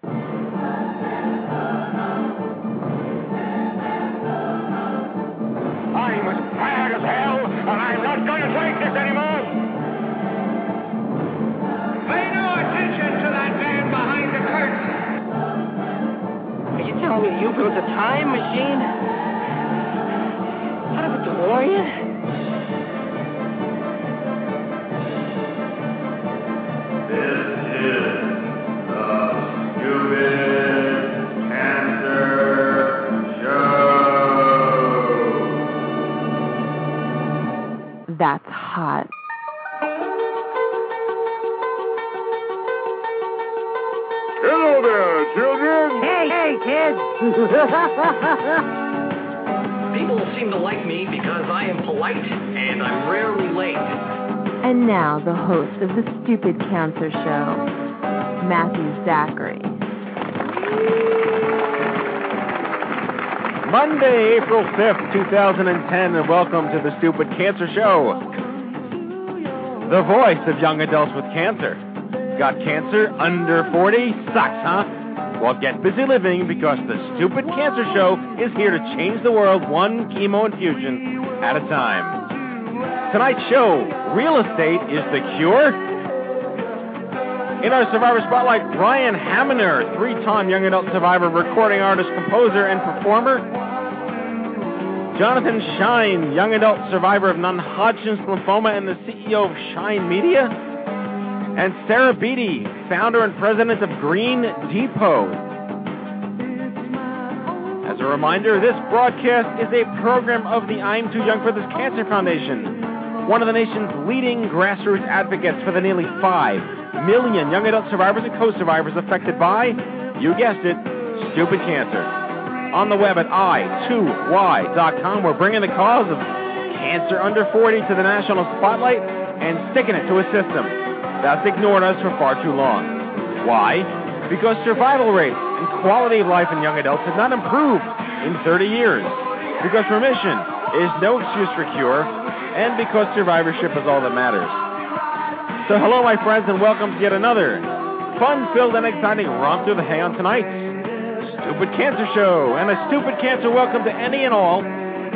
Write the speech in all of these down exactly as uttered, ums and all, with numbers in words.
I'm as tired as hell, and I'm not going to take this anymore. Pay no attention to that man behind the curtain. Are you telling me you built a time machine? DeLorean? This is... That's hot. Hello there, children. Hey, hey, kids. People seem to like me because I am polite and I'm rarely late. And now the host of the Stupid Cancer Show, Matthew Zachary. Monday, April fifth, two thousand ten, and welcome to the Stupid Cancer Show. The voice of young adults with cancer. Got cancer? Under forty? Sucks, huh? Well, get busy living, because the Stupid Cancer Show is here to change the world one chemo infusion at a time. Tonight's show, real estate is the cure. In our Survivor Spotlight, Ryan Hamner, three-time young adult survivor, recording artist, composer, and performer. Jonathan Schein, young adult survivor of non-Hodgkin's lymphoma and the C E O of Schein Media. And Sarah Beatty, founder and president of Green Depot. As a reminder, this broadcast is a program of the I'm Too Young for This Cancer Foundation, one of the nation's leading grassroots advocates for the nearly five million young adult survivors and co-survivors affected by, you guessed it, stupid cancer. On the web at i two y dot com, we're bringing the cause of cancer under forty to the national spotlight and sticking it to a system that's ignored us for far too long. Why? Because survival rates and quality of life in young adults have not improved in thirty years. Because remission is no excuse for cure, and because survivorship is all that matters. So hello, my friends, and welcome to yet another fun-filled and exciting romp through the hay on tonight's Stupid Cancer Show. And a Stupid Cancer welcome to any and all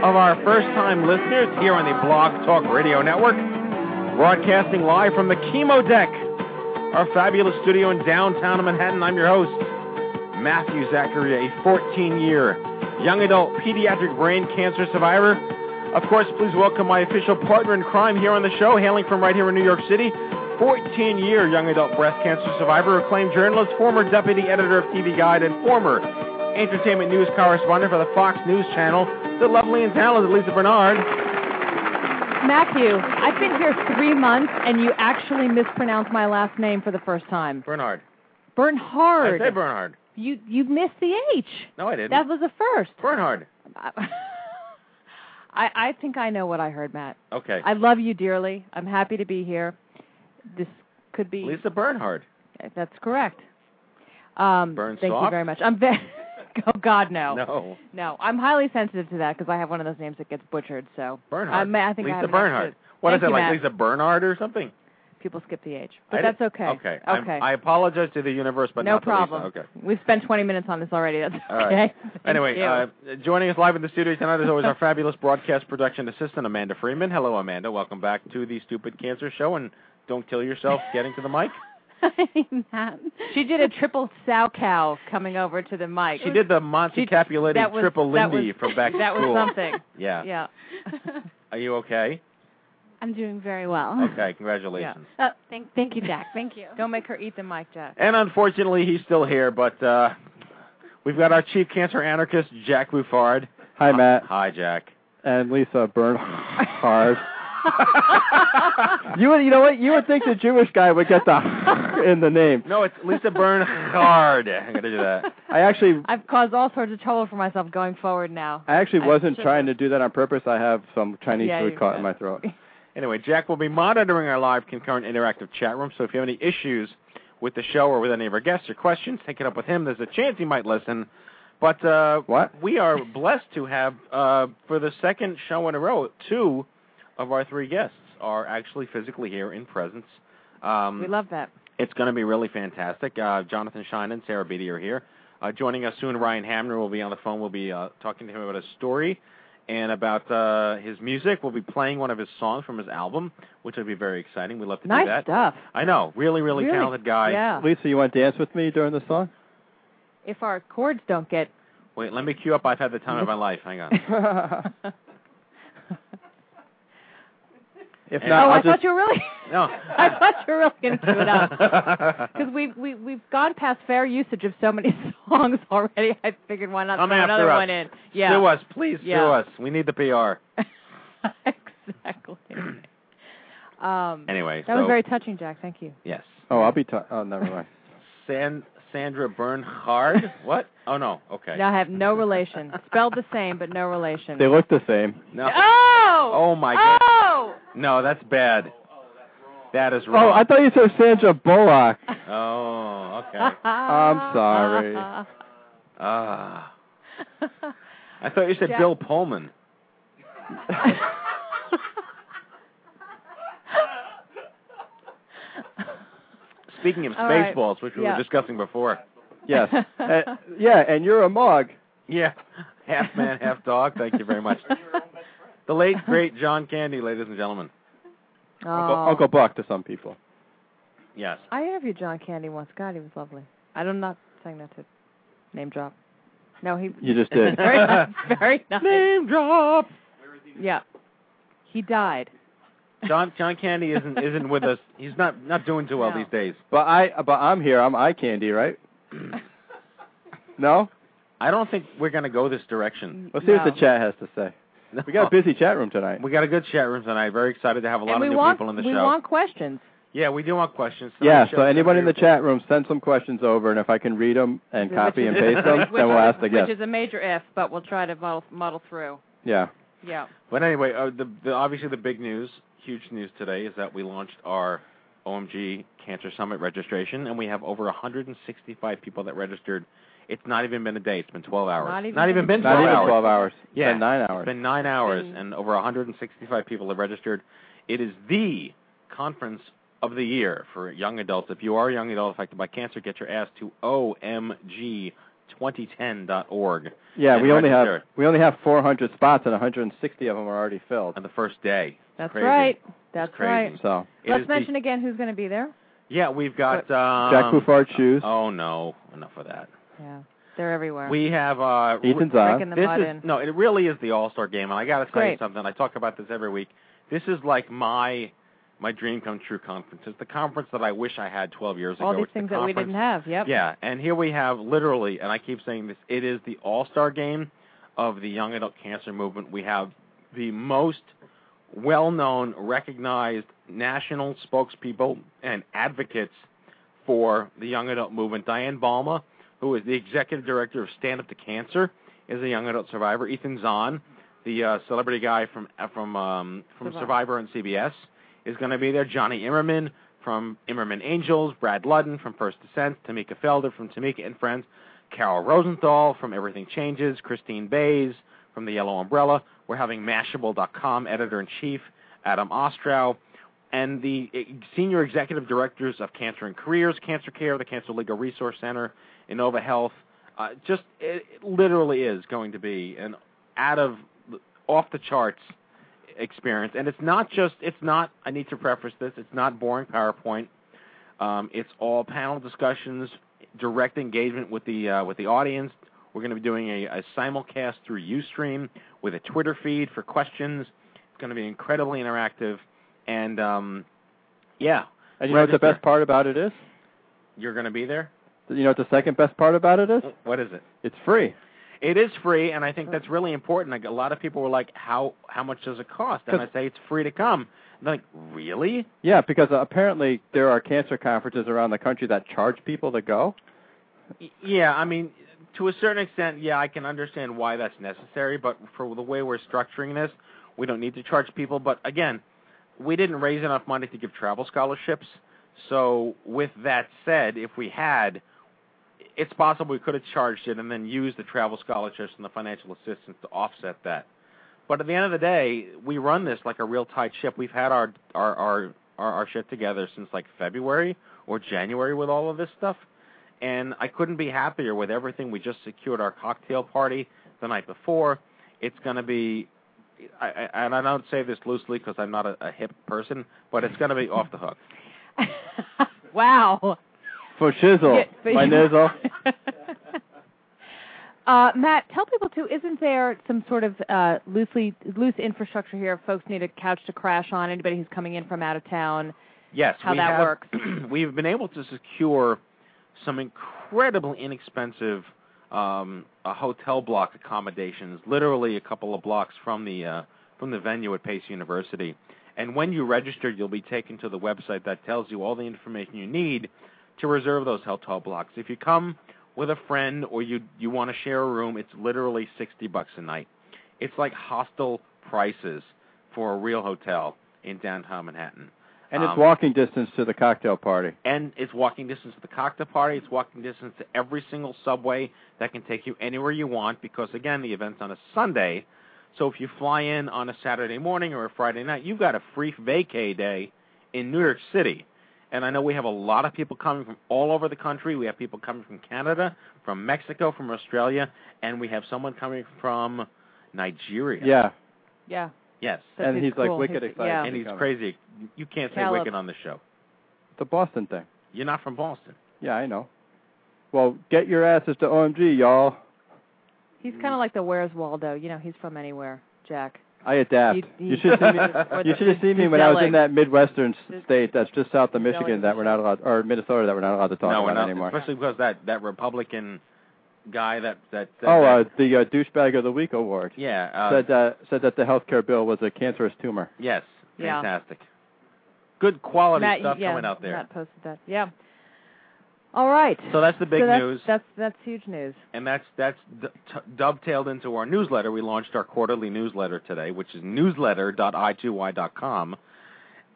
of our first-time listeners here on the Blog Talk Radio Network, broadcasting live from the Chemo Deck, our fabulous studio in downtown Manhattan. I'm your host, Matthew Zachary, a fourteen-year young adult pediatric brain cancer survivor. Of course, please welcome my official partner in crime here on the show, hailing from right here in New York City, fourteen-year young adult breast cancer survivor, acclaimed journalist, former deputy editor of T V Guide, and former entertainment news correspondent for the Fox News Channel, the lovely and talented Lisa Bernhard. Matthew, I've been here three months, and you actually mispronounced my last name for the first time. Bernhard. Bernhard. I said Bernhard. You you missed the H. No, I didn't. That was the first. Bernhard. I, I think I know what I heard, Matt. Okay. I love you dearly. I'm happy to be here. This could be Lisa Bernhard. That's correct. Um, Burn thank soft? You very much. I'm ve- oh God, no. No. No. I'm highly sensitive to that because I have one of those names that gets butchered. So Bernhard. I, I think Lisa I have Bernhard. What thank is it like, Matt. Lisa Bernhard or something? People skip the age, but I that's okay. Okay. Okay. I apologize to the universe, but no not problem. Okay. We've spent twenty minutes on this already. That's okay. All right. Anyway, uh, joining us live in the studio tonight is always our fabulous broadcast production assistant, Amanda Freeman. Hello, Amanda. Welcome back to the Stupid Cancer Show, and don't kill yourself getting to the mic. She did a triple sow cow coming over to the mic. She did the Monty she, Capuletti was, triple Lindy was, from back to that school. That was something. Yeah. Yeah. Are you okay? I'm doing very well. Okay, congratulations. Yeah. Oh, thank, thank you, Jack. Thank you. Don't make her eat the mic, Jack. And unfortunately, he's still here, but uh, we've got our chief cancer anarchist, Jack Bufard. Hi, Matt. Uh, hi, Jack. And Lisa Bernhard. you, would, you know what? You would think the Jewish guy would get the in the name. No, it's Lisa Bernhard. I'm going to do that. I actually... I've caused all sorts of trouble for myself going forward now. I actually I wasn't should've. trying to do that on purpose. I have some Chinese yeah, food caught in my throat. Anyway, Jack will be monitoring our live concurrent interactive chat room, so if you have any issues with the show or with any of our guests or questions, take it up with him. There's a chance he might listen, But uh, what? we are blessed to have, uh, for the second show in a row, two of our three guests are actually physically here in presence. Um, we love that. It's going to be really fantastic. Uh, Jonathan Schein and Sarah Beatty are here. Uh, joining us soon, Ryan Hamner will be on the phone. We'll be uh, talking to him about his story and about uh, his music. We'll be playing one of his songs from his album, which will be very exciting. We love to nice do that. Nice stuff. I know. Really, really, really talented guy. Yeah. Lisa, you want to dance with me during the song? If our chords don't get... Wait, let me cue up. I've had the time of my life. Hang on. if not, oh, I just... thought you were really... No. I thought you were really going to cue it up. Because we've, we, we've gone past fair usage of so many songs already. I figured why not throw another us. one in. Yeah. Sue us. Please yeah. sue us. We need the P R. Exactly. Um, anyway, That so... was very touching, Jack. Thank you. Yes. Oh, I'll be... T- oh, never mind. Sand... Sandra Bernhard? What? Oh, no. Okay. No, I have no relation. Spelled the same, but no relation. They look the same. No. Oh! Oh, my God. Oh! No, that's bad. Oh, that's wrong. That is wrong. Oh, I thought you said Sandra Bullock. Oh, okay. I'm sorry. Ah. uh, I thought you said Jack. Bill Pullman. Speaking of Spaceballs, right. which we yeah. were discussing before. Yes. uh, yeah, and you're a mug. Yeah. Half man, half dog. Thank you very much. The late, great John Candy, ladies and gentlemen. Oh. Uncle, Uncle Buck to some people. Yes. I interviewed John Candy once. God, he was lovely. I'm not saying that to name drop. No, he... You just did. Very nice. Very nice. Name drop! Where is he? Yeah. He died. John John Candy isn't isn't with us. He's not, not doing too well no. these days. But I but I'm here. I'm eye candy, right? No, I don't think we're gonna go this direction. Let's no. see what the chat has to say. No. We got a busy chat room tonight. We got a good chat room tonight. Very excited to have a lot and of new want, people in the we show. We want questions. Yeah, we do want questions. Tonight yeah, so anybody in the chat room, send some questions over, and if I can read them and which copy is, and paste them, then we'll ask the guest. Which is a major if, but we'll try to muddle, muddle through. Yeah. Yeah. But anyway, uh, the, the obviously the big news. Huge news today is that we launched our O M G Cancer Summit registration, and we have over one hundred sixty-five people that registered. It's not even been a day. It's been twelve hours. Not even, not even been twelve hours. Not even twelve hours. Yeah. It's been nine hours. It's been nine hours, mm-hmm. and over one hundred sixty-five people have registered. It is the conference of the year for young adults. If you are a young adult affected by cancer, get your ass to O M G twenty ten dot org. Yeah, we only register. have we only have four hundred spots, and one hundred sixty of them are already filled. On the first day. That's crazy. right. That's crazy. right. So let's mention the, again who's going to be there. Yeah, we've got um, Jack Bufard shoes. Oh no, enough of that. Yeah, they're everywhere. We have uh, Ethan Zahn. This is in. no, it really is the all-star game, and I got to tell Great. you something. I talk about this every week. This is like my my dream come true conference. It's the conference that I wish I had twelve years All ago. All these things the that we didn't have. Yep. Yeah, and here we have literally, and I keep saying this. It is the all-star game of the young adult cancer movement. We have the most well-known, recognized national spokespeople and advocates for the young adult movement. Diane Balma, who is the executive director of Stand Up to Cancer, is a young adult survivor. Ethan Zahn, the uh, celebrity guy from from um, from Survivor. Survivor and C B S, is going to be there. Johnny Immerman from Immerman Angels, Brad Ludden from First Descent, Tamika Felder from Tamika and Friends, Carol Rosenthal from Everything Changes, Christine Bays from The Yellow Umbrella. We're having Mashable dot com editor-in-chief, Adam Ostrow, and the senior executive directors of Cancer and Careers, Cancer Care, the Cancer Legal Resource Center, Innova Health. Uh, just, it, it literally is going to be an out of, off-the-charts experience. And it's not just, it's not, I need to preface this, it's not boring PowerPoint. Um, it's all panel discussions, direct engagement with the uh, with the audience. We're going to be doing a, a simulcast through Ustream with a Twitter feed for questions. It's going to be incredibly interactive. And, um, yeah. And you register. Know what the best part about it is? You're going to be there? You know what the second best part about it is? What is it? It's free. It is free, and I think that's really important. Like, a lot of people were like, how how much does it cost? And I say, it's free to come. And they're like, really? Yeah, because uh, apparently there are cancer conferences around the country that charge people to go. Y- yeah, I mean... To a certain extent, yeah, I can understand why that's necessary, but for the way we're structuring this, we don't need to charge people. But again, we didn't raise enough money to give travel scholarships. So with that said, if we had, it's possible we could have charged it and then used the travel scholarships and the financial assistance to offset that. But at the end of the day, we run this like a real tight ship. We've had our our our, our, our shit together since like February or January with all of this stuff, and I couldn't be happier with everything. We just secured our cocktail party the night before. It's going to be, I, I, and I don't say this loosely because I'm not a, a hip person, but it's going to be off the hook. Wow. For shizzle. Yeah, my nizzle. uh, Matt, tell people, too, isn't there some sort of uh, loosely loose infrastructure here? Folks need a couch to crash on, anybody who's coming in from out of town, yes, how that have, works. We've been able to secure some incredibly inexpensive um, uh, hotel block accommodations, literally a couple of blocks from the uh, from the venue at Pace University. And when you register, you'll be taken to the website that tells you all the information you need to reserve those hotel blocks. If you come with a friend or you you want to share a room, it's literally sixty bucks a night. It's like hostel prices for a real hotel in downtown Manhattan. And um, it's walking distance to the cocktail party. And it's walking distance to the cocktail party. It's walking distance to every single subway that can take you anywhere you want because, again, the event's on a Sunday. So if you fly in on a Saturday morning or a Friday night, you've got a free vacay day in New York City. And I know we have a lot of people coming from all over the country. We have people coming from Canada, from Mexico, from Australia, and we have someone coming from Nigeria. Yeah. Yeah. Yes. That and he's cool. like wicked he's, excited. Yeah. And he's crazy. You can't Caleb. say wicked on the show. It's a Boston thing. You're not from Boston. Yeah, I know. Well, get your asses to O M G, y'all. He's kind of like the Where's Waldo. You know, he's from anywhere, Jack. I adapt. He, he, you should have seen me, should seen me when I was in that Midwestern state that's just south of Michigan that we're not allowed, or Minnesota that we're not allowed to talk no, about not, anymore. Especially because that, that Republican guy that... that, that oh, uh, the uh, Douchebag of the Week Award. Yeah. Uh, said, uh, said that the health care bill was a cancerous tumor. Yes. Fantastic. Yeah. Good quality Matt, stuff yeah, coming out there. Matt posted that. Yeah. All right. So that's the big so that's, news. That's that's huge news. And that's that's d- t- dovetailed into our newsletter. We launched our quarterly newsletter today, which is newsletter dot i two y dot com.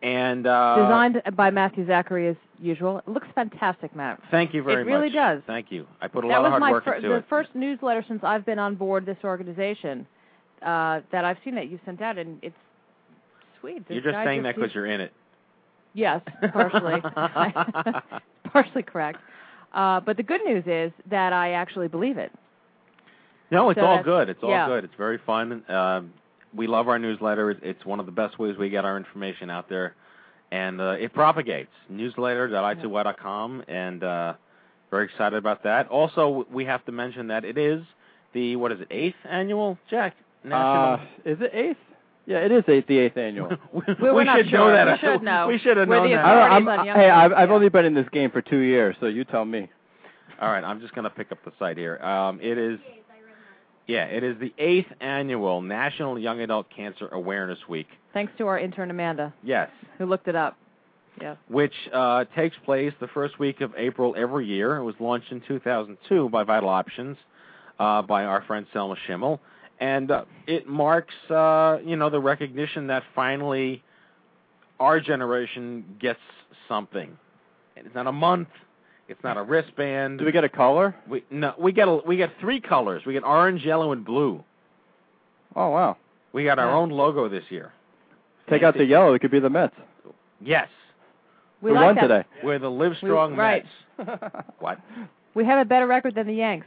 And uh, designed by Matthew Zachary as usual. It looks fantastic, Matt. Thank you very much. It really much. does. Thank you. I put a that lot of hard work fir- into it. That was my first newsletter since I've been on board this organization uh, that I've seen that you sent out, and it's sweet. This you're just saying just that because you're in it. Yes, partially. Partially correct. Uh, but the good news is that I actually believe it. No, it's so all good. It's all yeah. good. It's very fun. Uh, we love our newsletter. It's one of the best ways we get our information out there. And uh, it propagates. newsletter dot i two y dot com. And uh, very excited about that. Also, we have to mention that it is the, what is it, eighth annual, Jack? National. Uh, is it eighth? Yeah, it is eight, the eighth annual. we we're we not should sure. know that. We should know. We should have we're known that. I don't, I'm, hey, I've, I've only been in this game for two years, so you tell me. All right, I'm just going to pick up the site here. Um, it is, yeah, it is the eighth annual National Young Adult Cancer Awareness Week. Thanks to our intern Amanda. Yes. Who looked it up. Yeah. Which uh, takes place the first week of April every year. It was launched in two thousand two by Vital Options, uh, by our friend Selma Schimmel. And uh, it marks, uh, you know, the recognition that finally our generation gets something. And it's not a month. It's not a wristband. Do we get a color? We no. We get a, we get three colors. We get orange, yellow, and blue. Oh wow. We got our yeah. own logo this year. Take out the yellow. It could be the Mets. Yes. We, we like won that. today. We're the Live Strong we, right. Mets. What? We have a better record than the Yanks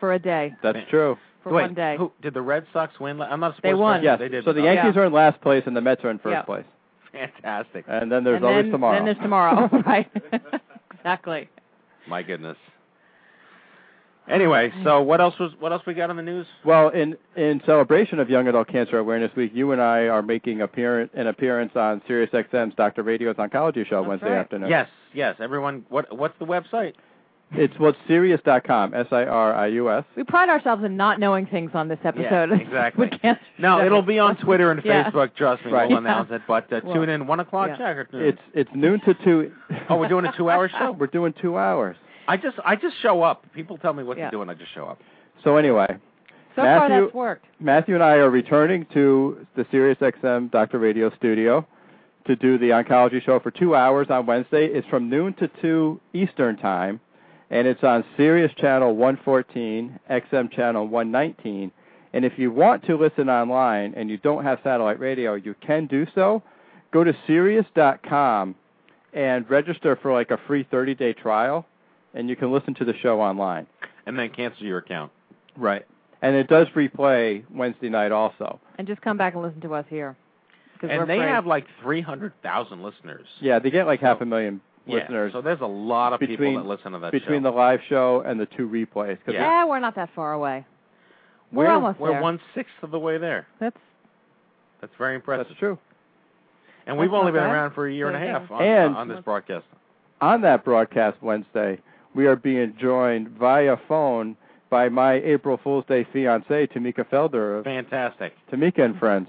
for a day. That's true. For Wait, one day. Who, did the Red Sox win? I'm not a sports They won. Yes. They did. So the Yankees yeah. are in last place and the Mets are in first yeah. place. Fantastic. And then there's and always then, tomorrow. And then there's tomorrow. Right. Exactly. My goodness. Anyway, so what else was what else we got on the news? Well, in, in celebration of Young Adult Cancer Awareness Week, you and I are making appearance, an appearance on SiriusXM's Doctor Radio's Oncology Show That's Wednesday right. afternoon. Yes, yes. Everyone, what what's the website? It's what's Sirius dot com, S I R I U S. We pride ourselves in not knowing things on this episode. Yeah, exactly. No, it'll be on Twitter and yeah. Facebook, trust me. Right. We'll yeah. announce it, but uh, well, tune in one o'clock, yeah. Jack, or noon? It's, it's noon to two. Oh, we're doing a two-hour show? We're doing two hours. I just I just show up. People tell me what yeah. to do, and I just show up. So anyway, so Matthew, far that's worked. Matthew and I are returning to the SiriusXM Doctor Radio studio to do the oncology show for two hours on Wednesday. It's from noon to two Eastern time. and it's on Sirius Channel one fourteen, X M Channel one nineteen. And if you want to listen online and you don't have satellite radio, you can do so. Go to Sirius dot com and register for like a free thirty-day trial, and you can listen to the show online. And then cancel your account. Right. And it does replay Wednesday night also. And just come back and listen to us here. And they afraid. have like three hundred thousand listeners. Yeah, they get like so, half a million listeners. Yeah, so there's a lot of between, people that listen to that between show. Between the live show and the two replays. Yeah, yeah, we're not that far away. We're, we're almost we're there. We're one-sixth of the way there. That's That's very impressive. That's true. And that's we've only bad. been around for a year yeah, and a half on, and uh, on this broadcast. On that broadcast Wednesday, we are being joined via phone by my April Fool's Day fiancée, Tamika Felder. Of Fantastic. Tamika and Friends.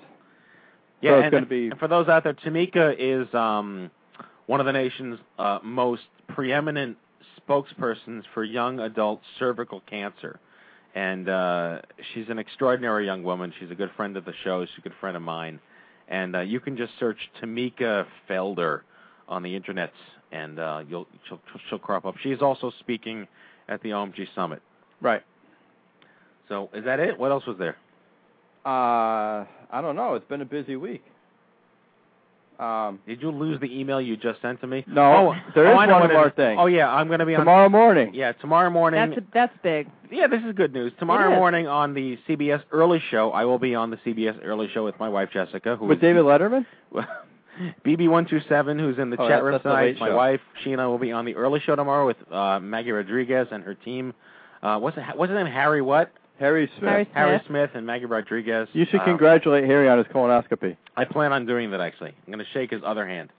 Yeah, so it's and, going to be... and for those out there, Tamika is um, one of the nation's uh, most preeminent spokespersons for young adult cervical cancer. And uh, she's an extraordinary young woman. She's a good friend of the show. She's a good friend of mine. And uh, you can just search Tamika Felder on the Internet, and uh, you'll she'll, she'll crop up. She's also speaking at the O M G Summit. Right. So is that it? What else was there? Uh, I don't know. It's been a busy week. Um, Did you lose the email you just sent to me? No, oh, there is oh, one more it, thing. Oh, yeah, I'm going to be on... Tomorrow morning. Yeah, tomorrow morning. That's, a, that's big. Yeah, this is good news. Tomorrow morning on the C B S Early Show, I will be on the C B S Early Show with my wife, Jessica. Who with is, David Letterman? B B one two seven, who's in the oh, chat room tonight. My show. wife, Sheena, will be on the Early Show tomorrow with uh, Maggie Rodriguez and her team. Uh, what's, it, what's his name? Harry what? Harry Smith. Harry Smith. Harry Smith and Maggie Rodriguez. You should um, congratulate Harry on his colonoscopy. I plan on doing that, actually. I'm going to shake his other hand.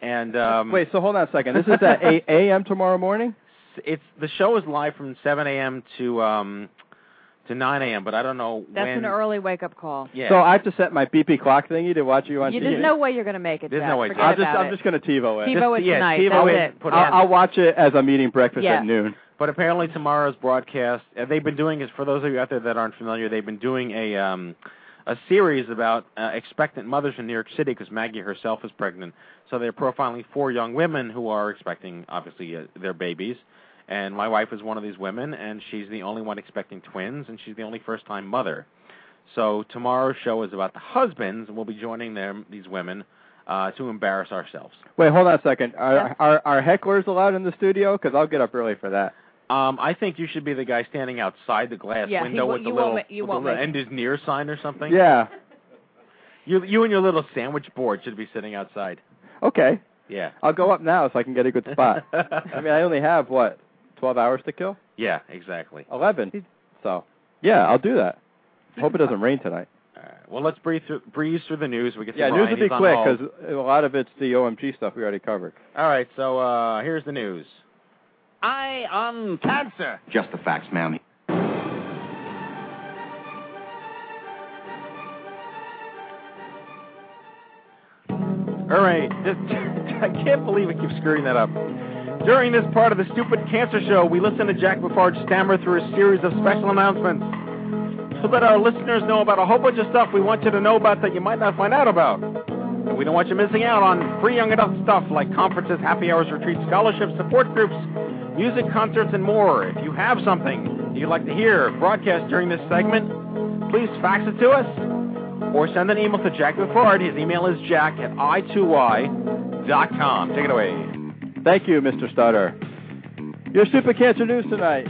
and um, Wait, so hold on a second. This is at eight a.m. tomorrow morning? It's The show is live from seven a.m. to um, to nine a.m., but I don't know That's when. That's an early wake-up call. Yeah. So I have to set my B P clock thingy to watch you on you, T V? There's no way you're going to make it. There's Zach. no way. Forget I'll just, I'm it. just going to TiVo it. TiVo it yeah, tonight. TiVo That's it. it. I'll, I'll watch it as I'm eating breakfast yeah. at noon. But apparently tomorrow's broadcast, they've been doing is for those of you out there that aren't familiar, they've been doing a um, a series about uh, expectant mothers in New York City because Maggie herself is pregnant. So they're profiling four young women who are expecting, obviously, uh, their babies. And my wife is one of these women, and she's the only one expecting twins, and she's the only first-time mother. So tomorrow's show is about the husbands, and we'll be joining them, these women, Uh, to embarrass ourselves. Wait, hold on a second. Are, are, are hecklers allowed in the studio? Because I'll get up early for that. Um, I think you should be the guy standing outside the glass yeah, window with the little end is near sign or something. Yeah. You you and your little sandwich board should be sitting outside. Okay. Yeah. I'll go up now so I can get a good spot. I mean, I only have, what, twelve hours to kill? Yeah, exactly. eleven. So, yeah, I'll do that. Hope it doesn't rain tonight. All right. Well, let's breeze through, breeze through the news. We get yeah, news will be quick because a lot of it's the O M G stuff we already covered. All right, so uh, here's the news. I am cancer. Just the facts, ma'am. All right. This, I can't believe I keep screwing that up. During this part of the Stupid Cancer Show, we listen to Jack Bufard stammer through a series of special announcements. So that our listeners know about a whole bunch of stuff we want you to know about that you might not find out about. And we don't want you missing out on free young adult stuff like conferences, happy hours, retreats, scholarships, support groups, music, concerts, and more. If you have something you'd like to hear broadcast during this segment, please fax it to us or send an email to Jack Bufard. His email is jack at i two y dot com. Take it away. Thank you, Mister Stutter. Your Super Cancer News tonight.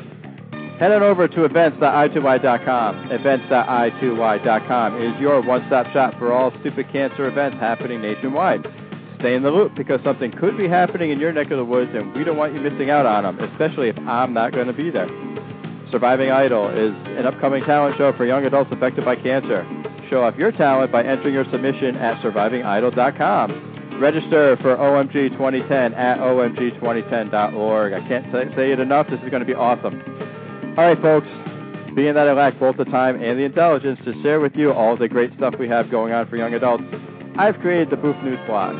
Head on over to events dot i two y dot com. events dot i two y dot com is your one-stop shop for all stupid cancer events happening nationwide. Stay in the loop because something could be happening in your neck of the woods and we don't want you missing out on them, especially if I'm not going to be there. Surviving Idol is an upcoming talent show for young adults affected by cancer. Show off your talent by entering your submission at surviving idol dot com. Register for O M G twenty ten at o m g twenty ten dot org. I can't say it enough. This is going to be awesome. All right, folks, being that I lack both the time and the intelligence to share with you all the great stuff we have going on for young adults, I've created the Boof News blog.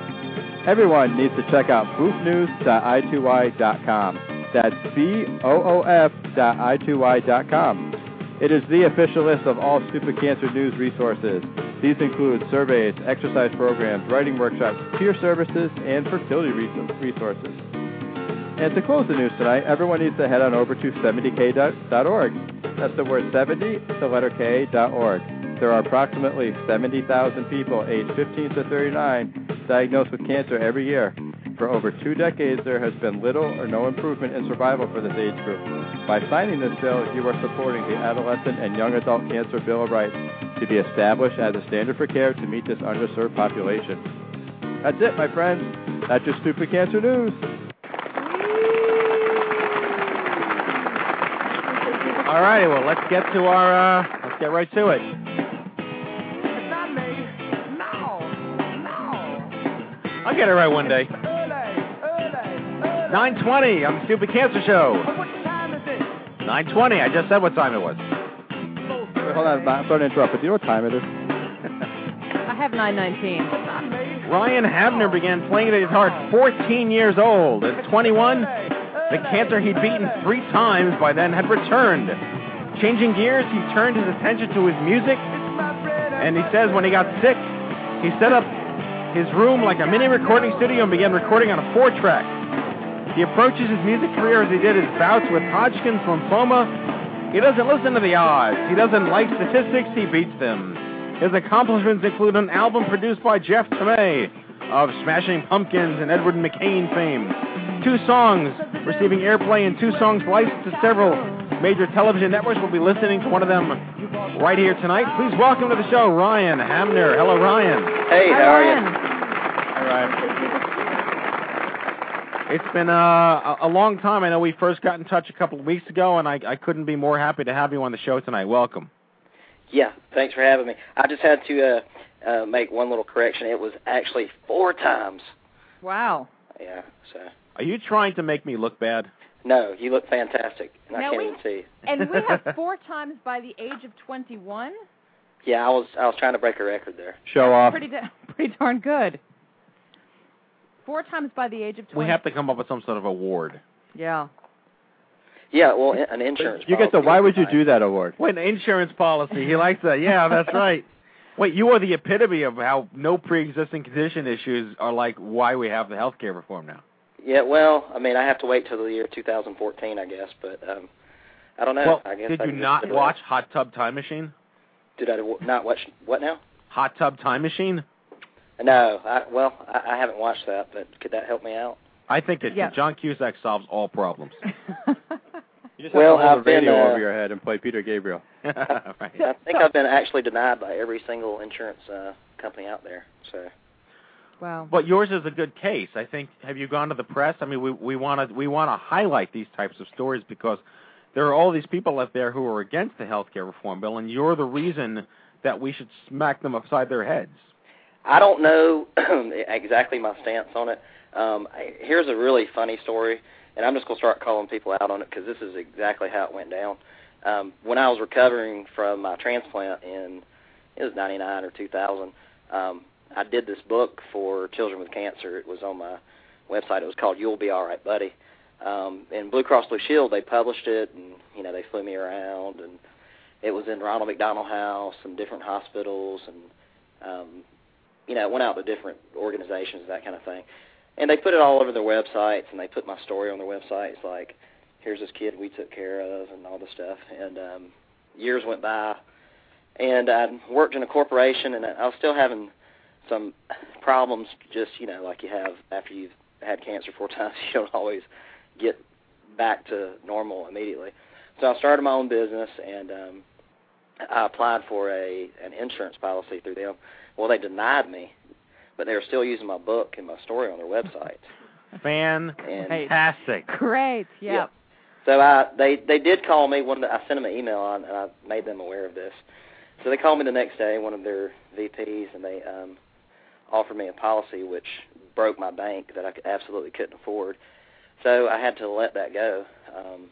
Everyone needs to check out boof news dot i two y dot com. That's B O O F dot I two Y dot com. It is the official list of all Stupid Cancer News resources. These include surveys, exercise programs, writing workshops, peer services, and fertility resources. And to close the news tonight, everyone needs to head on over to seventy k dot org. That's the word seventy, the letter K, dot org. There are approximately seventy thousand people aged fifteen to thirty-nine diagnosed with cancer every year. For over two decades, there has been little or no improvement in survival for this age group. By signing this bill, you are supporting the Adolescent and Young Adult Cancer Bill of Rights to be established as a standard for care to meet this underserved population. That's it, my friends. That's your Stupid Cancer News. All righty, well, let's get to our, uh, let's get right to it. I'll get it right one day. nine twenty on the Stupid Cancer Show. What time is it? nine twenty. I just said what time it was. Wait, hold on. I'm sorry to interrupt, but do you know what time it is? I have nine nineteen. Ryan Hamner began playing the guitar at fourteen years old. At twenty-one, the cancer he'd beaten three times by then had returned. Changing gears, he turned his attention to his music, and he says when he got sick, he set up his room like a mini recording studio and began recording on a four-track. He approaches his music career as he did his bouts with Hodgkin's lymphoma. He doesn't listen to the odds. He doesn't like statistics. He beats them. His accomplishments include an album produced by Jeff Tomei of Smashing Pumpkins and Edward McCain fame, two songs receiving airplay, and two songs licensed to several major television networks. We'll be listening to one of them right here tonight. Please welcome to the show Ryan Hamner. Hello, Ryan. Hey, how are you? Right. It's been uh, a long time. I know we first got in touch a couple of weeks ago, and I, I couldn't be more happy to have you on the show tonight. Welcome. Yeah, thanks for having me. I just had to uh, uh, make one little correction. It was actually four times. Wow. Yeah. So. Are you trying to make me look bad? No, you look fantastic, and now I can't we, even see you. And we have four times by the age of twenty-one? Yeah, I was I was trying to break a record there. Show off. Pretty, da- pretty darn good. Four times by the age of twenty. We have to come up with some sort of award. Yeah. Yeah, well, an insurance policy. You get the why would you do that award? Wait, an insurance policy. He likes that. Yeah, that's right. Wait, you are the epitome of how no pre-existing condition issues are like why we have the health care reform now. Yeah, well, I mean, I have to wait till the year two thousand fourteen, I guess, but um, I don't know. Well, I guess did I you not watch Hot Tub Time Machine? Did I not watch what now? Hot Tub Time Machine? No, I, well, I, I haven't watched that, but could that help me out? I think that yeah. John Cusack solves all problems. You just well, have to hold I've the radio been, uh, over your head and play Peter Gabriel. Right. I think I've been actually denied by every single insurance uh, company out there. So. Wow. But yours is a good case. I think, have you gone to the press? I mean, we we want to we want to highlight these types of stories because there are all these people out there who are against the health care reform bill, and you're the reason that we should smack them upside their heads. I don't know exactly my stance on it. Um, I, here's a really funny story, and I'm just going to start calling people out on it because this is exactly how it went down. Um, when I was recovering from my transplant in, it was ninety-nine or two thousand, um, I did this book for children with cancer. It was on my website. It was called You'll Be All Right, Buddy. Um, and Blue Cross Blue Shield, they published it, and, you know, they flew me around, and it was in Ronald McDonald House and different hospitals, and um you know, it went out to different organizations, that kind of thing. And they put it all over their websites, and they put my story on their websites, like, here's this kid we took care of and all this stuff. And um, years went by, and I worked in a corporation, and I was still having some problems just, you know, like you have after you've had cancer four times. You don't always get back to normal immediately. So I started my own business, and um, I applied for a an insurance policy through them. Well, they denied me, but they were still using my book and my story on their website. Fantastic. And, great, yep. yeah. So I, they, they did call me. One, I sent them an email, on, and I made them aware of this. So they called me the next day, one of their V Ps, and they um, offered me a policy which broke my bank that I absolutely couldn't afford. So I had to let that go. Um,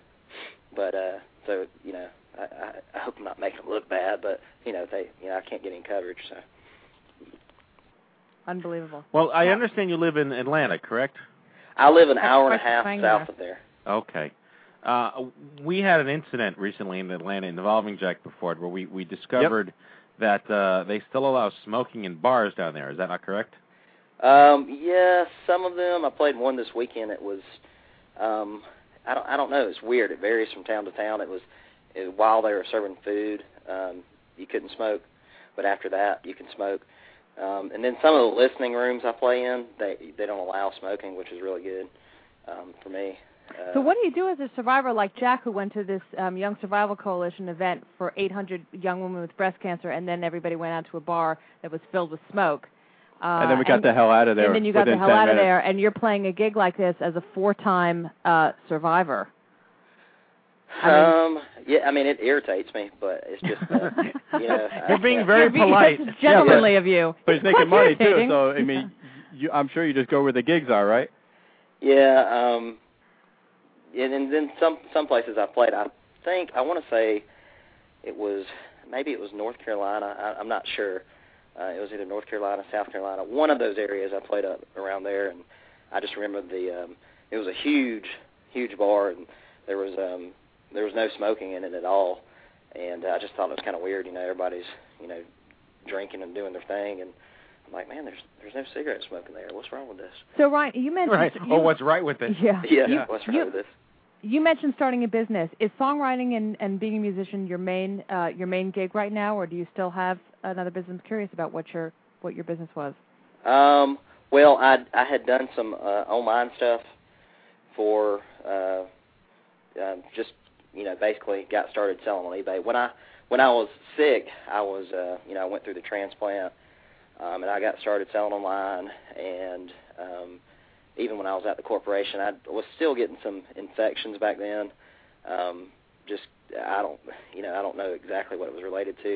but, uh, so, you know, I, I, I hope I'm not making them look bad, but, you know, they, you know, I can't get any coverage, so. Unbelievable. Well, I yeah. understand you live in Atlanta, correct? I live an hour and a half south of there. Okay. Uh, we had an incident recently in Atlanta involving Jack Bufard where we, we discovered yep. that uh, they still allow smoking in bars down there. Is that not correct? Um, yeah, some of them. I played one this weekend. It was Um, I don't I don't know. It's weird. It varies from town to town. It was, it was while they were serving food, um, you couldn't smoke, but after that you can smoke. Um, and then some of the listening rooms I play in, they they don't allow smoking, which is really good um, for me. Uh, so what do you do as a survivor like Jack, who went to this um, Young Survival Coalition event for eight hundred young women with breast cancer, and then everybody went out to a bar that was filled with smoke? Uh, and then we got and, the hell out of there. And then you got the hell out of there, and you're playing a gig like this as a four-time uh, survivor. I mean, um. Yeah. I mean, it irritates me, but it's just uh, you know. You're being very you're polite, being gentlemanly yeah, but, of you. But he's making money too, so I mean, you, I'm sure you just go where the gigs are, right? Yeah. Um. And, and then some some places I played. I think I want to say it was maybe it was North Carolina. I, I'm not sure. Uh, it was either North Carolina, South Carolina, one of those areas I played up around there, and I just remember the. Um, it was a huge, huge bar, and there was um. There was no smoking in it at all, and uh, I just thought it was kind of weird. You know, everybody's, you know, drinking and doing their thing, and I'm like, man, there's there's no cigarette smoking there. What's wrong with this? So, Ryan, you mentioned... Right. You, oh, what's right with this? Yeah. yeah. You, what's right you, with this? You mentioned starting a business. Is songwriting and, and being a musician your main uh, your main gig right now, or do you still have another business? I'm curious about what your what your business was. Um. Well, I I had done some uh, online stuff for uh, uh, just... you know, basically got started selling on eBay. When I when I was sick, I was, uh, you know, I went through the transplant, um, and I got started selling online. And um, even when I was at the corporation, I was still getting some infections back then. Um, just I don't, you know, I don't know exactly what it was related to.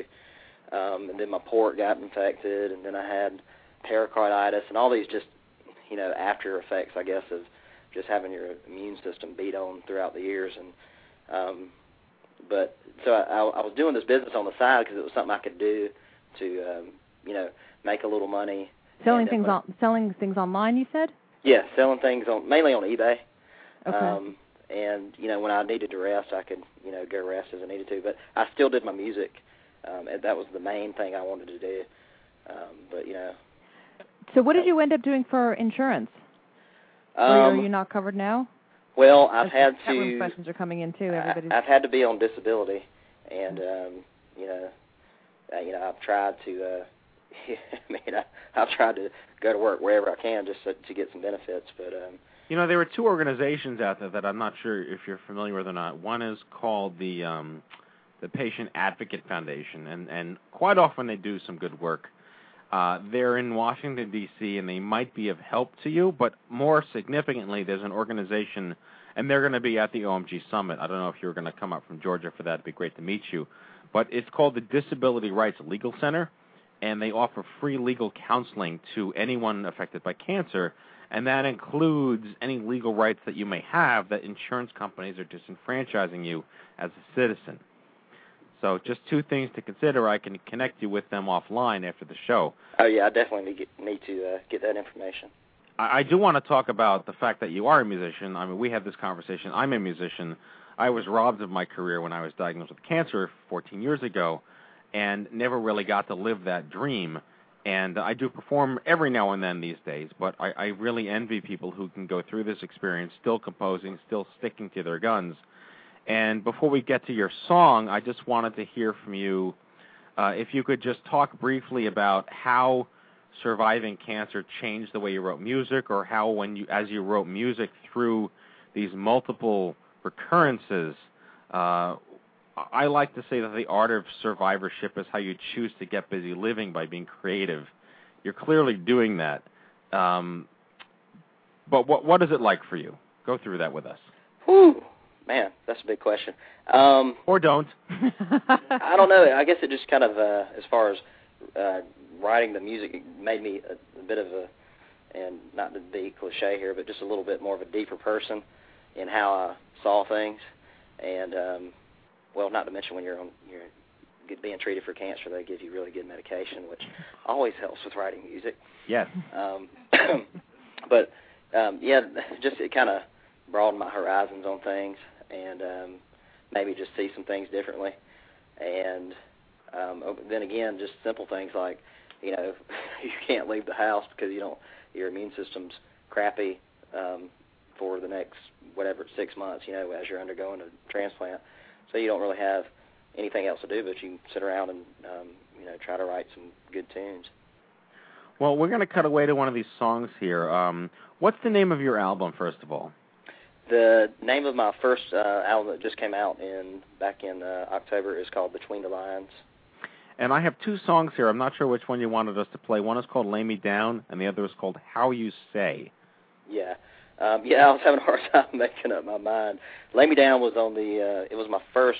Um, and then my port got infected, and then I had pericarditis, and all these just, you know, after effects, I guess, of just having your immune system beat on throughout the years. And Um, but so I, I was doing this business on the side because it was something I could do to, um, you know, make a little money. Selling things up, on selling things online, you said? Yeah, selling things on mainly on eBay. Okay. Um, and you know, when I needed to rest, I could you know go rest as I needed to. But I still did my music, um, and that was the main thing I wanted to do. Um, but you know. So what did you end up doing for insurance? Um, Are you not covered now? Well, I've had to. Questions are coming in too. Everybody's... I've had to be on disability, and um, you know, uh, you know, I've tried to. Uh, I mean, I, I've tried to go to work wherever I can just to, to get some benefits. But um, you know, there were two organizations out there that I'm not sure if you're familiar with or not. One is called the um, the Patient Advocate Foundation, and and quite often they do some good work. Uh, they're in Washington, D C, and they might be of help to you, but more significantly, there's an organization, and they're going to be at the O M G Summit. I don't know if you're going to come up from Georgia for that. It'd be great to meet you. But it's called the Disability Rights Legal Center, and they offer free legal counseling to anyone affected by cancer, and that includes any legal rights that you may have that insurance companies are disenfranchising you as a citizen. So just two things to consider. I can connect you with them offline after the show. Oh, yeah, I definitely need, need to uh, get that information. I, I do want to talk about the fact that you are a musician. I mean, we had this conversation. I'm a musician. I was robbed of my career when I was diagnosed with cancer fourteen years ago and never really got to live that dream. And I do perform every now and then these days, but I, I really envy people who can go through this experience still composing, still sticking to their guns. And before we get to your song, I just wanted to hear from you uh, if you could just talk briefly about how surviving cancer changed the way you wrote music, or how when you, as you wrote music through these multiple recurrences, uh, I like to say that the art of survivorship is how you choose to get busy living by being creative. You're clearly doing that. Um, but what what is it like for you? Go through that with us. Ooh. Man, that's a big question. Um, or don't. I don't know. I guess it just kind of, uh, as far as uh, writing the music, it made me a, a bit of a, and not to be cliche here, but just a little bit more of a deeper person in how I saw things. And, um, well, not to mention when you're on, you're being treated for cancer, they give you really good medication, which always helps with writing music. Yes. Um, but, um, yeah, just it kind of broadened my horizons on things. And um, maybe just see some things differently. And um, then again, just simple things like, you know, you can't leave the house because you don't, your immune system's crappy um, for the next, whatever, six months, you know, as you're undergoing a transplant. So you don't really have anything else to do, but you can sit around and, um, you know, try to write some good tunes. Well, we're going to cut away to one of these songs here. Um, what's the name of your album, first of all? The name of my first uh, album that just came out in back in uh, October is called Between the Lines. And I have two songs here. I'm not sure which one you wanted us to play. One is called Lay Me Down, and the other is called How You Say. Yeah. Um, yeah, I was having a hard time making up my mind. Lay Me Down was on the uh, – it was my first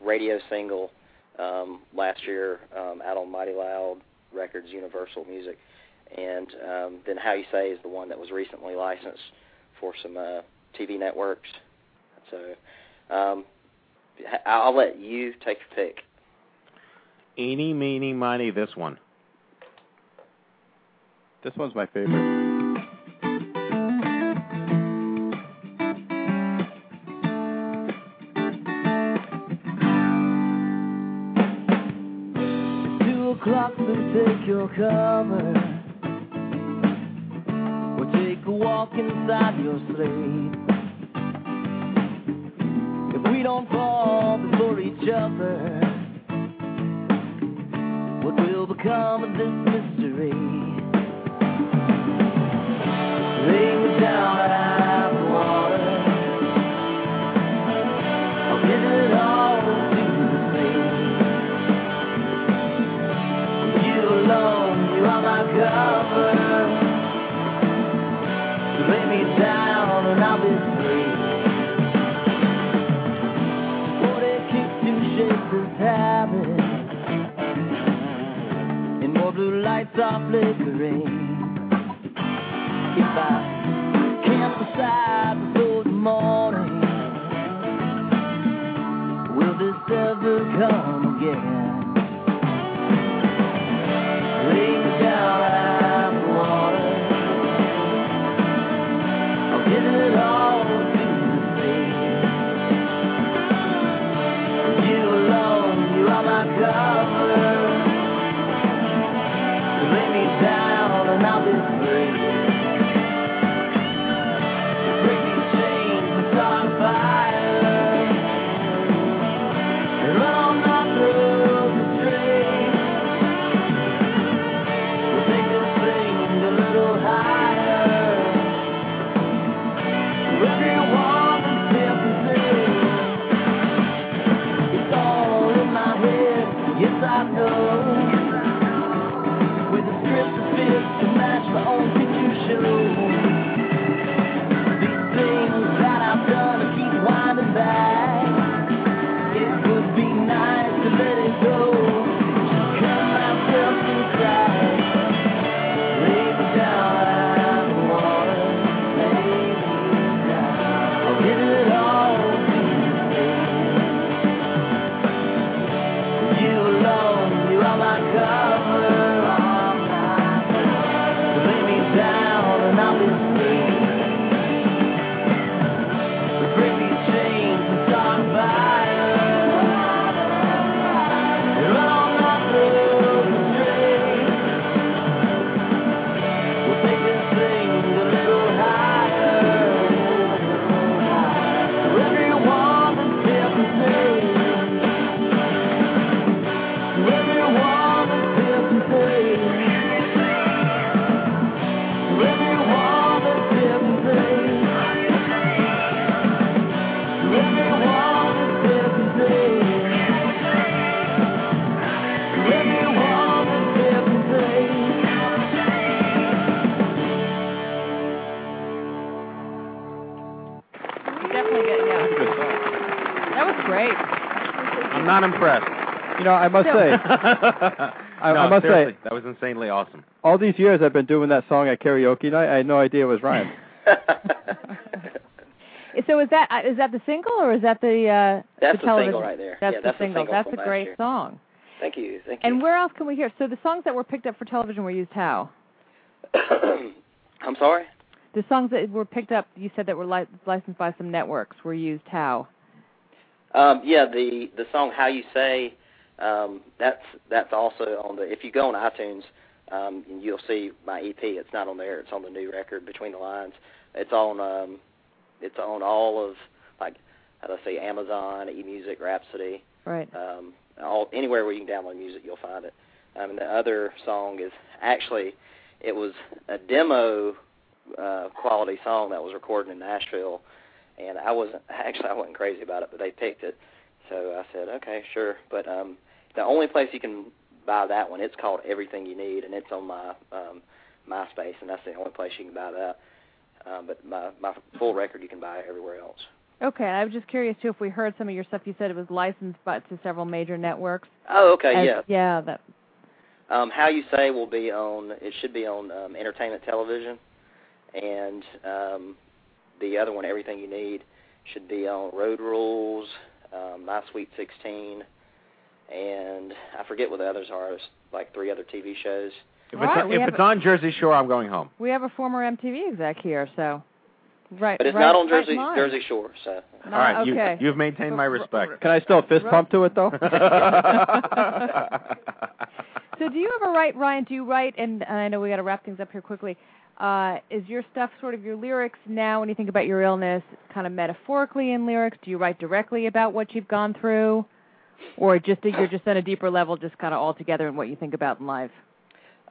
radio single um, last year um, out on Mighty Loud Records, Universal Music. And um, then How You Say is the one that was recently licensed for some uh, – T V networks. So um, I'll let you take a pick. Eeny, meeny, miny, this one. This one's my favorite. Two o'clock, then take your cover. We'll take a walk inside your sleep. If we don't fall before each other, what will become of this mystery? Lay me down at half water. I'll give it all to the sea. With you alone, you are my cover. So lay me down and I'll be free. And more blue lights are flickering. If I can't decide before the morning, will this ever come again? Lay me down at the water. I'll give it all to the sea. You alone. My cover, so lay me down and I'll be free. So break these chains that's on fire, and run on my through the street. We'll take this thing a little higher. So everyone is different. It's all in my head. Yes, I know. With a script that fits to match my own picture show. These things that I've done I keep winding back. It would be nice to let it go. Just cut myself inside. Lay me down at the water. Lay me down. I'll give it all to you. You alone, you are my cover. So lay me down and I'll be free. So break these chains and start a fire. And run on my through the street. We'll take this thing a little higher. So everyone that's different things. Everyone is different things. Everyone is different things. Everyone is different things. Everyone is different You definitely get, yeah. That's a good song. That was great. I'm not impressed. You know, I must No. say, I, No, I must seriously, say, that was insanely awesome. all these years I've been doing that song at karaoke night. I had no idea it was Ryan. So is that is that the single or is that the uh, That's the television? single right there. That's, yeah, the, that's the single. single That's from a last great year. song. Thank you. Thank you. And where else can we hear? So the songs that were picked up for television were used how? I'm sorry? The songs that were picked up, you said that were li- licensed by some networks, were used how? Um, yeah, the, the song How You Say, um, that's that's also on the, if you go on iTunes, um, you'll see my E P. It's not on there. It's on the new record, Between the Lines. It's on um, it's on all of, like, let's say Amazon, eMusic, Rhapsody. Right. Um, all anywhere where you can download music, you'll find it. Um, and the other song is actually, it was a demo uh, quality song that was recorded in Nashville, and I wasn't actually I wasn't crazy about it, but they picked it, so I said okay, sure. But um, the only place you can buy that one, it's called Everything You Need, and it's on my um, MySpace, and that's the only place you can buy that. Um, but my my full record you can buy everywhere else. Okay, I was just curious, too, if we heard some of your stuff. You said it was licensed by, to several major networks. Oh, okay, As, yeah. Yeah. That. Um, How You Say will be on, it should be on um, Entertainment Television, and um, the other one, Everything You Need, should be on Road Rules, um, My Sweet sixteen, and I forget what the others are. It's like three other T V shows. If All it's, right, on, if it's a, on Jersey Shore, I'm going home. We have a former M T V exec here, so... Right, but it's right, not on Jersey right Jersey Shore, so. Not, All right, okay. you, you've maintained my respect. Can I still fist pump to it, though? So do you ever write, Ryan, do you write, and, and I know we got to wrap things up here quickly, uh, is your stuff sort of your lyrics now when you think about your illness kind of metaphorically in lyrics? Do you write directly about what you've gone through, or just you're just on a deeper level just kind of all together in what you think about in life?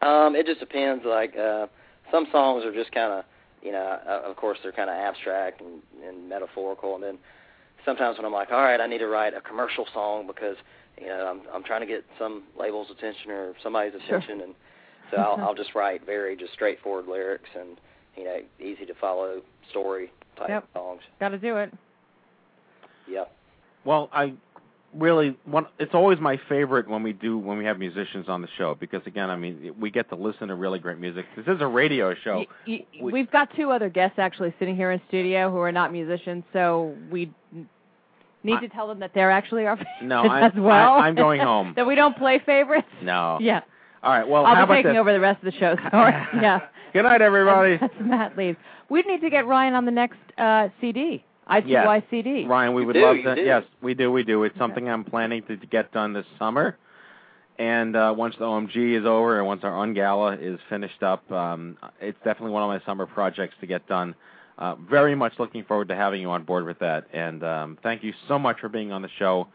Um, it just depends. Like uh, some songs are just kind of, you know, uh, of course, they're kind of abstract and, and metaphorical. And then sometimes when I'm like, all right, I need to write a commercial song because, you know, I'm I'm trying to get some label's attention or somebody's attention. Sure. And so I'll, I'll just write very just straightforward lyrics and, you know, easy to follow story type yep. songs. Got to do it. Yeah. Well, I really want, it's always my favorite when we do, when we have musicians on the show, because again, I mean, we get to listen to really great music. This is a radio show. You, you, we, we've got two other guests actually sitting here in studio who are not musicians, so we need I, to tell them that they're actually our favorites no, as well. No, I'm going home. That we don't play favorites? No. Yeah. All right, well, I'll how be about taking this? over the rest of the show. Yeah. Good night, everybody. That's Matt leaves. We need to get Ryan on the next uh, C D. I T Y C D. Ryan, we you would do, love to. Do. Yes, we do, we do. It's something I'm planning to get done this summer. And uh, once the O M G is over and once our Ungala is finished up, um, it's definitely one of my summer projects to get done. Uh, very much looking forward to having you on board with that. And um, thank you so much for being on the show.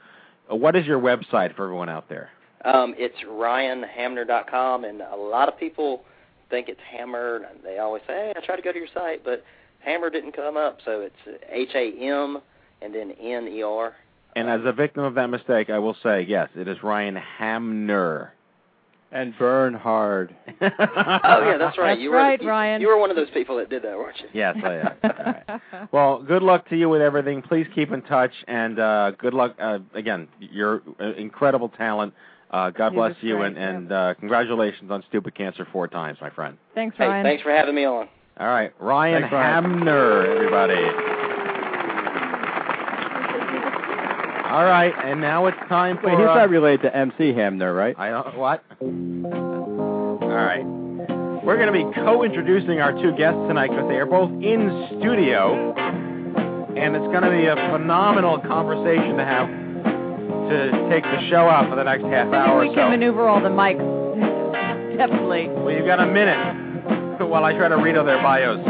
What is your website for everyone out there? Um, it's Ryan Hamner dot com, and a lot of people think it's Hammer. They always say, hey, I try to go to your site, but... Hammer didn't come up, so it's H A M and then N E R. And as a victim of that mistake, I will say, yes, it is Ryan Hamner. And Bernhard. Oh, yeah, that's right. That's you were, right, you, Ryan. You were one of those people that did that, weren't you? Yes, I am. All right. Well, good luck to you with everything. Please keep in touch, and uh, good luck. Uh, again, you're uh, incredible talent. Uh, God bless you, and, and uh, congratulations on Stupid Cancer four times, my friend. Thanks, Ryan. Hey, thanks for having me on. All right, Ryan Thanks, Hamner, Ryan. everybody. All right, and now it's time for... Wait, he's uh, not related to M C Hamner, right? I don't... What? All right. We're going to be co-introducing our two guests tonight because they are both in studio, and it's going to be a phenomenal conversation to have to take the show out for the next half hour or so. I think we can maneuver all the mics. Definitely. Well, you've got a minute while I try to read all their bios.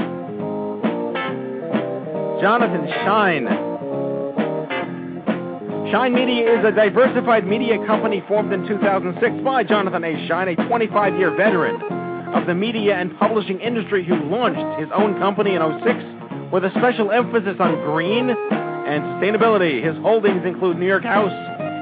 Jonathan Schein. Schein Media is a diversified media company formed in two thousand six by Jonathan A. Schein, a twenty-five-year veteran of the media and publishing industry who launched his own company in oh six with a special emphasis on green and sustainability. His holdings include New York House,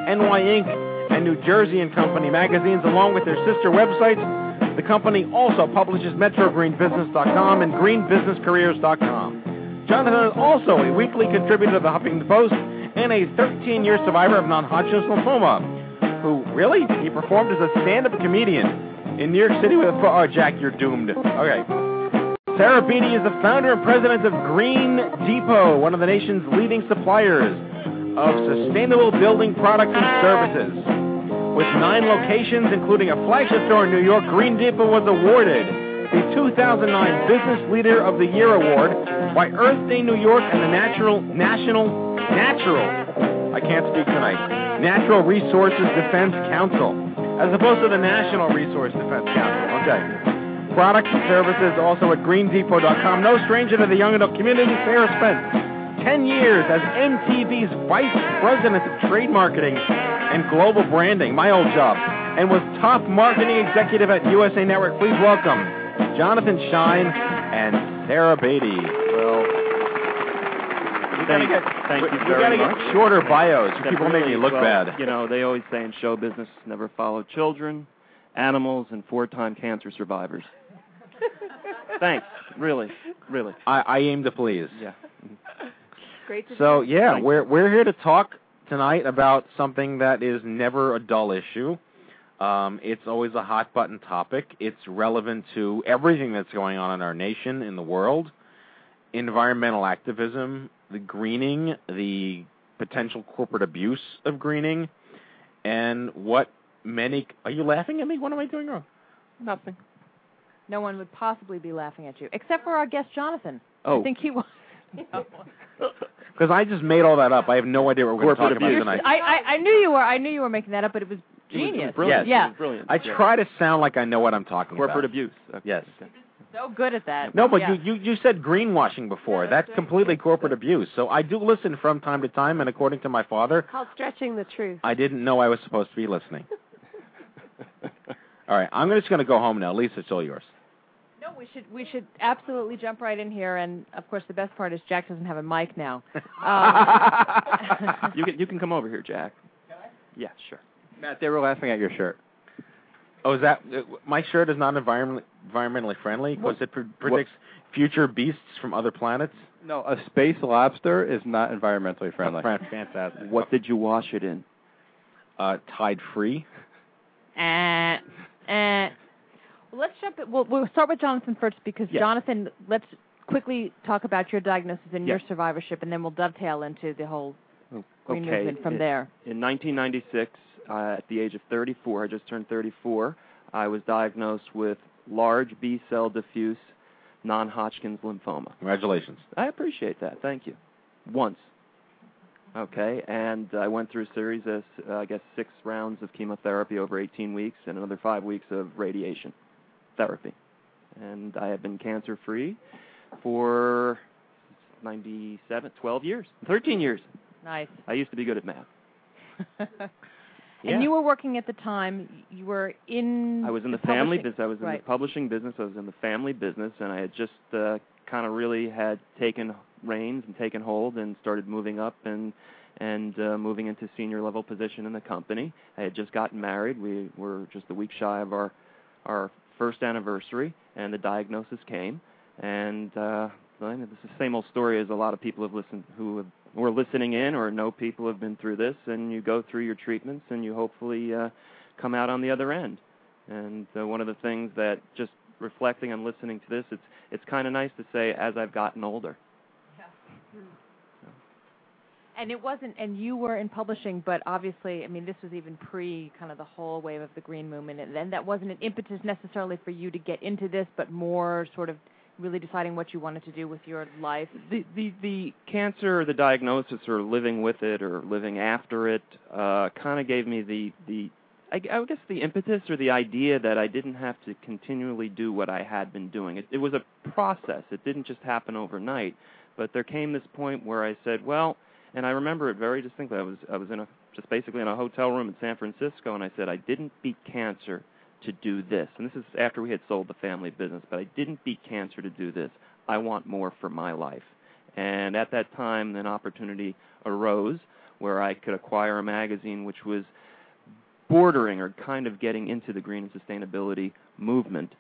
N Y Incorporated, and New Jersey and Company magazines, along with their sister websites. The company also publishes Metro Green Business dot com and Green Business Careers dot com. Jonathan is also a weekly contributor to the Huffington Post and a thirteen-year survivor of non-Hodgkin's lymphoma, who, really, he performed as a stand-up comedian in New York City with a... Oh, Jack, you're doomed. Okay. Sarah Beatty is the founder and president of Green Depot, one of the nation's leading suppliers of sustainable building products and services. With nine locations, including a flagship store in New York, Green Depot was awarded the two thousand nine Business Leader of the Year Award by Earth Day New York and the Natural National Natural I can't speak tonight Natural Resources Defense Council, as opposed to the National Resource Defense Council. Okay. Products and services also at green depot dot com. No stranger to the young adult community, Sarah spent ten years as M T V's Vice President of Trade Marketing and Global Branding, my old job, and was top marketing executive at U S A Network. Please welcome Jonathan Schein and Sarah Beatty. Well, thank, get, thank we, you we very much. We've got to get shorter bios. You people make me look well, bad. You know, they always say in show business, never follow children, animals, and four-time cancer survivors. Thanks. Really, really. I, I aim to please. Yeah. Great to so, yeah, Thanks. we're we're here to talk tonight about something that is never a dull issue. Um, it's always a hot-button topic. It's relevant to everything that's going on in our nation, in the world, environmental activism, the greening, the potential corporate abuse of greening, and what many... Are you laughing at me? What am I doing wrong? Nothing. No one would possibly be laughing at you, except for our guest, Jonathan. Oh. I think he was. Because I just made all that up. I have no idea what we're going to talk about tonight. I, I, I knew you were. I knew you were making that up, but it was genius. It was brilliant. Yes. Yeah. It was brilliant. I yeah. try to sound like I know what I'm talking Corporate about. Corporate abuse. Okay. Yes. Okay. So good at that. No, but yeah. you, you, you said greenwashing before. Yeah, that's that's completely corporate abuse. So I do listen from time to time, and according to my father... Called stretching the truth. I didn't know I was supposed to be listening. All right, I'm just going to go home now. Lisa, it's all yours. No, we should we should absolutely jump right in here, and of course the best part is Jack doesn't have a mic now. Um, you can you can come over here, Jack. Can I? Yeah, sure. Matt, they were laughing at your shirt. Oh, is that uh, my shirt is not environmentally environmentally friendly because it pre predicts what? future beasts from other planets? No, a space lobster is not environmentally friendly. Oh, fantastic. What did you wash it in? Uh, Tide Free. And. Uh, Uh, let's jump in. We'll, we'll start with Jonathan first because, yes. Jonathan, let's quickly talk about your diagnosis and yes. your survivorship, and then we'll dovetail into the whole green okay. movement from in, there. In nineteen ninety-six, uh, at the age of thirty-four, I just turned thirty-four, I was diagnosed with large B-cell diffuse non-Hodgkin's lymphoma. Congratulations. I appreciate that. Thank you. Once. Okay, and I went through a series of, uh, I guess, six rounds of chemotherapy over eighteen weeks and another five weeks of radiation therapy. And I have been cancer-free for ninety-seven, twelve years, thirteen years. Nice. I used to be good at math. yeah. And you were working at the time. You were in I was in the, the family business. I was in right. the publishing business. I was in the family business, and I had just uh, kind of really had taken... reins and taken hold and started moving up and and uh, moving into senior level position in the company. I had just gotten married. We were just a week shy of our our first anniversary, and the diagnosis came. And uh, I know this is the same old story as a lot of people have listened who have, were listening in or know people have been through this. And you go through your treatments, and you hopefully uh, come out on the other end. And uh, one of the things that just reflecting and listening to this, it's it's kind of nice to say as I've gotten older. And it wasn't, and you were in publishing, but obviously, I mean, this was even pre kind of the whole wave of the green movement, and then that wasn't an impetus necessarily for you to get into this, but more sort of really deciding what you wanted to do with your life. The the, the cancer, or the diagnosis, or living with it, or living after it, uh, kind of gave me the the I, I guess the impetus or the idea that I didn't have to continually do what I had been doing. It, it was a process. It didn't just happen overnight, but there came this point where I said, well. And I remember it very distinctly. I was I was in a just basically in a hotel room in San Francisco, and I said I didn't beat cancer to do this. And this is after we had sold the family business, but I didn't beat cancer to do this. I want more for my life. And at that time, an opportunity arose where I could acquire a magazine which was bordering or kind of getting into the green and sustainability movement,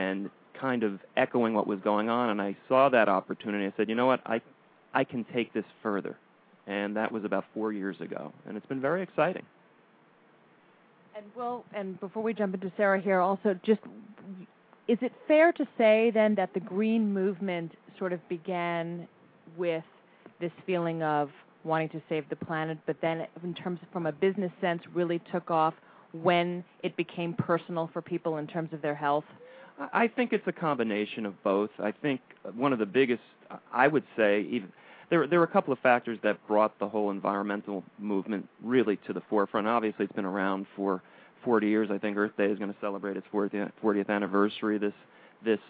and kind of echoing what was going on. And I saw that opportunity. I said, you know what, I I can take this further. And that was about four years ago, and it's been very exciting. And well, and before we jump into Sarah here, also just is it fair to say then that the green movement sort of began with this feeling of wanting to save the planet, but then in terms of from a business sense really took off when it became personal for people in terms of their health? I think it's a combination of both. I think one of the biggest, I would say, even There, there were a couple of factors that brought the whole environmental movement really to the forefront. Obviously, it's been around for forty years. I think Earth Day is going to celebrate its fortieth anniversary this this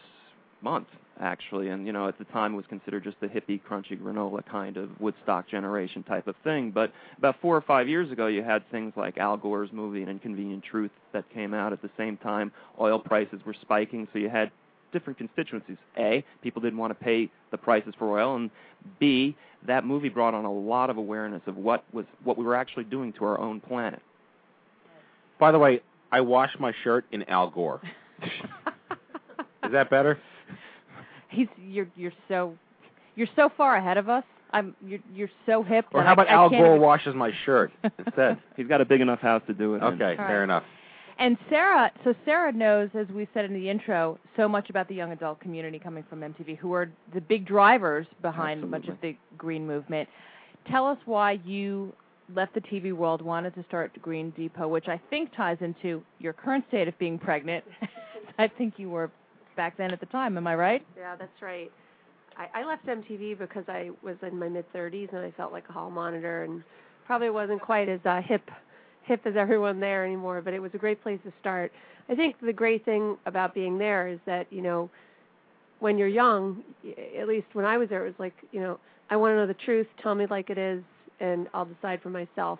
month, actually. And, you know, at the time it was considered just the hippie, crunchy granola kind of Woodstock generation type of thing. But about four or five years ago, you had things like Al Gore's movie An Inconvenient Truth that came out at the same time. Oil prices were spiking, so you had different constituencies. A, people didn't want to pay the prices for oil, and B, that movie brought on a lot of awareness of what was what we were actually doing to our own planet. By the way, I washed my shirt in Al Gore. Is that better? He's you're you're so you're so far ahead of us. I'm you're you're so hip. Or how about I, Al I Gore even... washes my shirt instead? He's got a big enough house to do it. Okay, right. Fair enough. And Sarah, so Sarah knows, as we said in the intro, so much about the young adult community coming from M T V, who are the big drivers behind Absolutely. Much of the green movement. Tell us why you left the T V world, wanted to start Green Depot, which I think ties into your current state of being pregnant. I think you were back then at the time. Am I right? Yeah, that's right. I, I left M T V because I was in my mid-thirties, and I felt like a hall monitor and probably wasn't quite as uh, hip hip as everyone there anymore, but it was a great place to start. I think the great thing about being there is that, you know, when you're young, at least when I was there, it was like, you know, I want to know the truth, tell me like it is, and I'll decide for myself.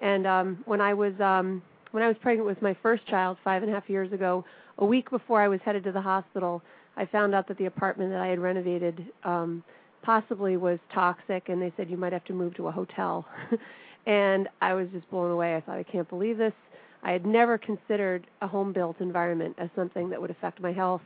And um, when I was um, when I was pregnant with my first child five and a half years ago, a week before I was headed to the hospital, I found out that the apartment that I had renovated um, possibly was toxic, and they said you might have to move to a hotel. And I was just blown away. I thought, I can't believe this. I had never considered a home-built environment as something that would affect my health,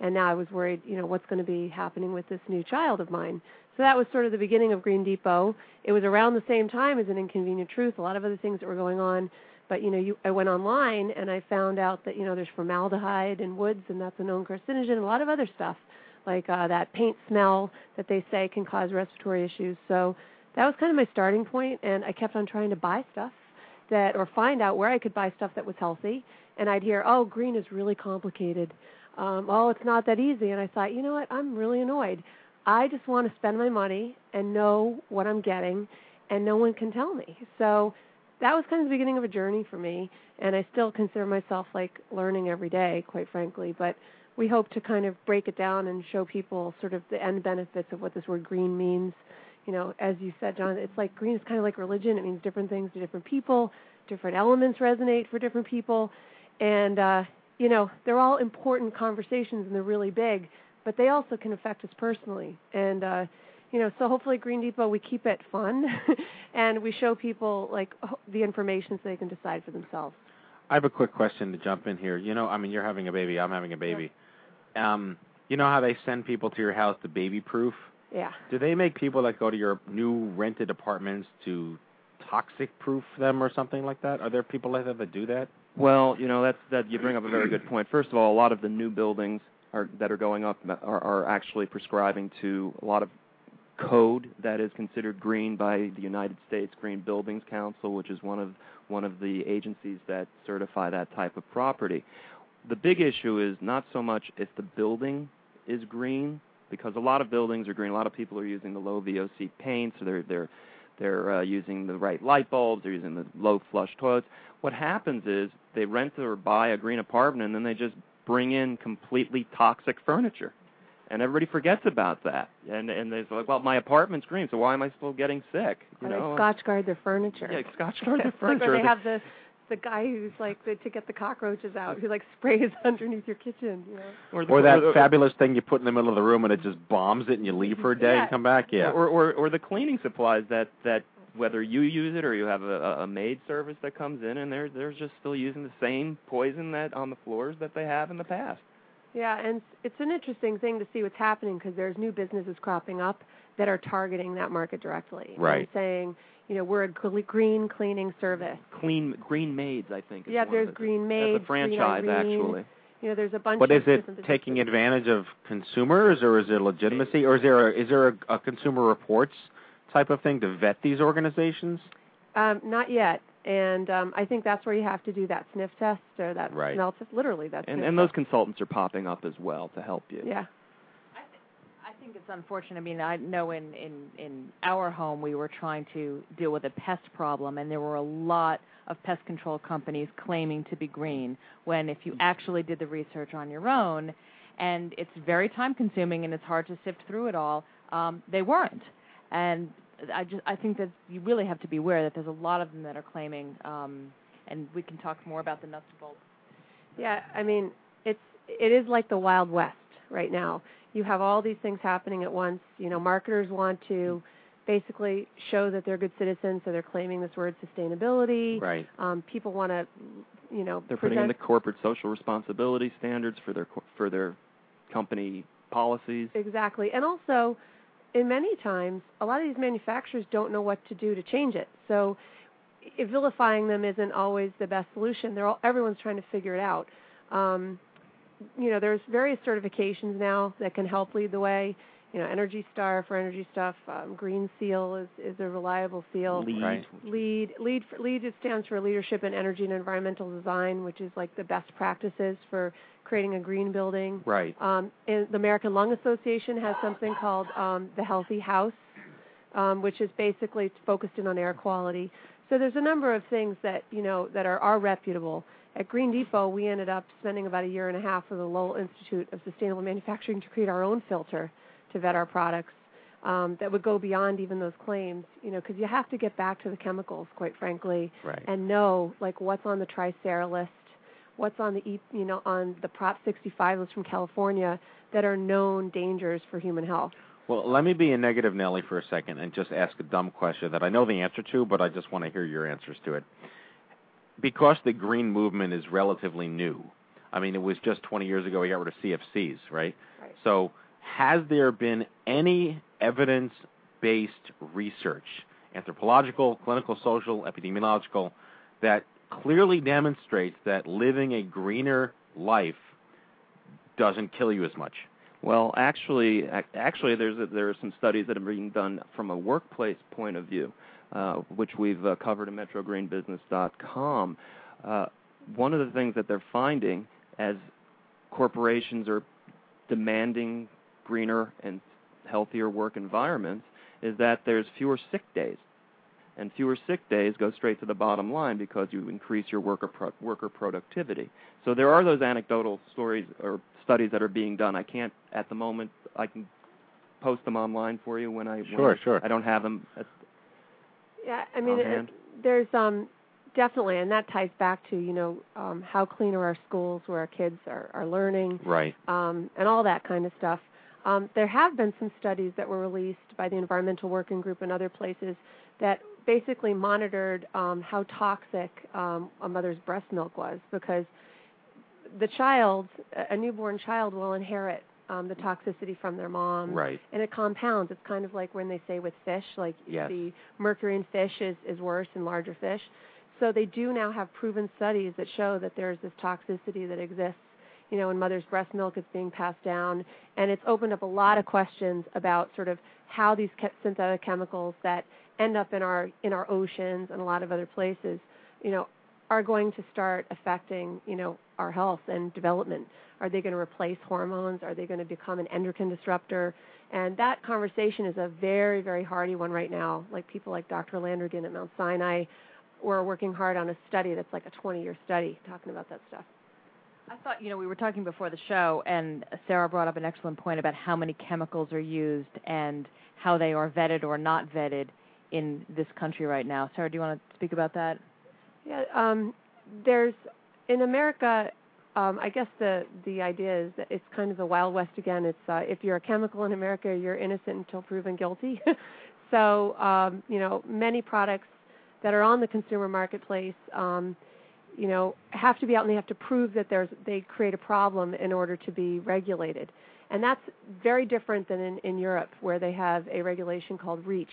and now I was worried, you know, what's going to be happening with this new child of mine. So that was sort of the beginning of Green Depot. It was around the same time as An Inconvenient Truth, a lot of other things that were going on. But, you know, you, I went online, and I found out that, you know, there's formaldehyde in woods, and that's a known carcinogen, and a lot of other stuff, like uh, that paint smell that they say can cause respiratory issues. So that was kind of my starting point, and I kept on trying to buy stuff that, or find out where I could buy stuff that was healthy, and I'd hear, oh, green is really complicated. Um, oh, it's not that easy, and I thought, you know what, I'm really annoyed. I just want to spend my money and know what I'm getting, and no one can tell me. So that was kind of the beginning of a journey for me, and I still consider myself like learning every day, quite frankly, but we hope to kind of break it down and show people sort of the end benefits of what this word green means. You know, as you said, John, it's like green is kind of like religion. It means different things to different people. Different elements resonate for different people. And, uh, you know, they're all important conversations and they're really big, but they also can affect us personally. And, uh, you know, so hopefully Green Depot, we keep it fun and we show people, like, the information so they can decide for themselves. I have a quick question to jump in here. You know, I mean, you're having a baby. I'm having a baby. Yeah. Um, you know how they send people to your house to baby-proof? Yeah. Do they make people that go to your new rented apartments to toxic-proof them or something like that? Are there people like that that do that? Well, you know, that's that. You bring up a very good point. First of all, a lot of the new buildings are, that are going up are, are actually prescribing to a lot of code that is considered green by the United States Green Buildings Council, which is one of one of the agencies that certify that type of property. The big issue is not so much if the building is green, because a lot of buildings are green. A lot of people are using the low V O C paints. So they're they're they're uh, using the right light bulbs. They're using the low flush toilets. What happens is they rent or buy a green apartment, and then they just bring in completely toxic furniture, and everybody forgets about that. And and they're like, well, my apartment's green, so why am I still getting sick? You know, they Scotch guard their furniture. Yeah, Scotch guard their furniture. Like they have the the guy who's like the, to get the cockroaches out, who like sprays underneath your kitchen, you know? Or, the, or that or, fabulous thing you put in the middle of the room and it just bombs it and you leave for a day yeah. and come back, yeah. Or, or or the cleaning supplies that, that whether you use it or you have a, a maid service that comes in and they're they're just still using the same poison that on the floors that they have in the past. Yeah, and it's an interesting thing to see what's happening because there's new businesses cropping up that are targeting that market directly. Right. And saying, you know, we're a green cleaning service. Clean Green Maids, I think. Is yeah, one there's of the, Green Maids. That's a franchise, green, actually. You know, there's a bunch. But of is it taking businesses. Advantage of consumers, or is there legitimacy, or is there a, is there a, a Consumer Reports type of thing to vet these organizations? Um, not yet. And um, I think that's where you have to do that sniff test or that right. smell test. Literally, that's and, and those consultants are popping up as well to help you. Yeah. I think it's unfortunate. I mean, I know in, in, in our home we were trying to deal with a pest problem, and there were a lot of pest control companies claiming to be green when if you actually did the research on your own and it's very time-consuming, and it's hard to sift through it all. Um, they weren't, and I just I think that you really have to be aware that there's a lot of them that are claiming, um, and we can talk more about the nuts and bolts. Yeah, I mean, it's it is like the Wild West right now. You have all these things happening at once. You know, marketers want to basically show that they're good citizens, so they're claiming this word sustainability. Right. Um, people want to, you know, they're putting in the corporate social responsibility standards for their for their company policies. Exactly, and also, in many times, a lot of these manufacturers don't know what to do to change it. So, vilifying them isn't always the best solution. They're all everyone's trying to figure it out. Um, you know, there's various certifications now that can help lead the way. You know, Energy Star for energy stuff. Um, Green Seal is, is a reliable seal. Lead. Right. Lead. Lead, for, lead it stands for Leadership in Energy and Environmental Design, which is like the best practices for creating a green building. Right. Um, and the American Lung Association has something called um, the Healthy House, um, which is basically focused in on air quality. So there's a number of things that, you know, that are, are reputable. At Green Depot, we ended up spending about a year and a half with the Lowell Institute of Sustainable Manufacturing to create our own filter to vet our products um, that would go beyond even those claims, you know, because you have to get back to the chemicals, quite frankly, right. and know, like, what's on the Tricera list, what's on the, you know, on the Prop sixty-five list from California that are known dangers for human health. Well, let me be a negative Nelly for a second and just ask a dumb question that I know the answer to, but I just want to hear your answers to it. Because the green movement is relatively new, I mean, it was just twenty years ago we got rid of C F Cs, right? Right. So has there been any evidence-based research, anthropological, clinical, social, epidemiological, that clearly demonstrates that living a greener life doesn't kill you as much? Well, actually, actually, there's a, there are some studies that have been done from a workplace point of view, uh, which we've uh, covered at Metro Green Business dot com. Uh, one of the things that they're finding as corporations are demanding greener and healthier work environments is that there's fewer sick days. And fewer sick days go straight to the bottom line because you increase your worker pro- worker productivity. So there are those anecdotal stories or studies that are being done. I can't, at the moment, I can post them online for you when I sure, when sure. I don't have them. At, yeah, I mean, it, there's um definitely, and that ties back to, you know, um, how clean are our schools, where our kids are, are learning, right, um, and all that kind of stuff. Um, there have been some studies that were released by the Environmental Working Group and other places that basically monitored um, how toxic um, a mother's breast milk was, because the child, a newborn child, will inherit um, the toxicity from their mom. Right. And it compounds. It's kind of like when they say with fish, like yes. the mercury in fish is, is worse in larger fish. So they do now have proven studies that show that there's this toxicity that exists, you know, in mother's breast milk. It's being passed down, and it's opened up a lot of questions about sort of how these synthetic chemicals that end up in our in our oceans and a lot of other places, you know, are going to start affecting, you know, our health and development. Are they going to replace hormones? Are they going to become an endocrine disruptor? And that conversation is a very, very hardy one right now. Like people like Doctor Landrigan at Mount Sinai were working hard on a study that's like a twenty-year study talking about that stuff. I thought, you know, we were talking before the show, and Sarah brought up an excellent point about how many chemicals are used and how they are vetted or not vetted in this country right now. Sarah, do you want to speak about that? Yeah, um, there's, in America, um, I guess the, the idea is that it's kind of the Wild West again. It's uh, if you're a chemical in America, you're innocent until proven guilty. So, um, you know, many products that are on the consumer marketplace, um, you know, have to be out, and they have to prove that there's they create a problem in order to be regulated. And that's very different than in, in Europe, where they have a regulation called REACH,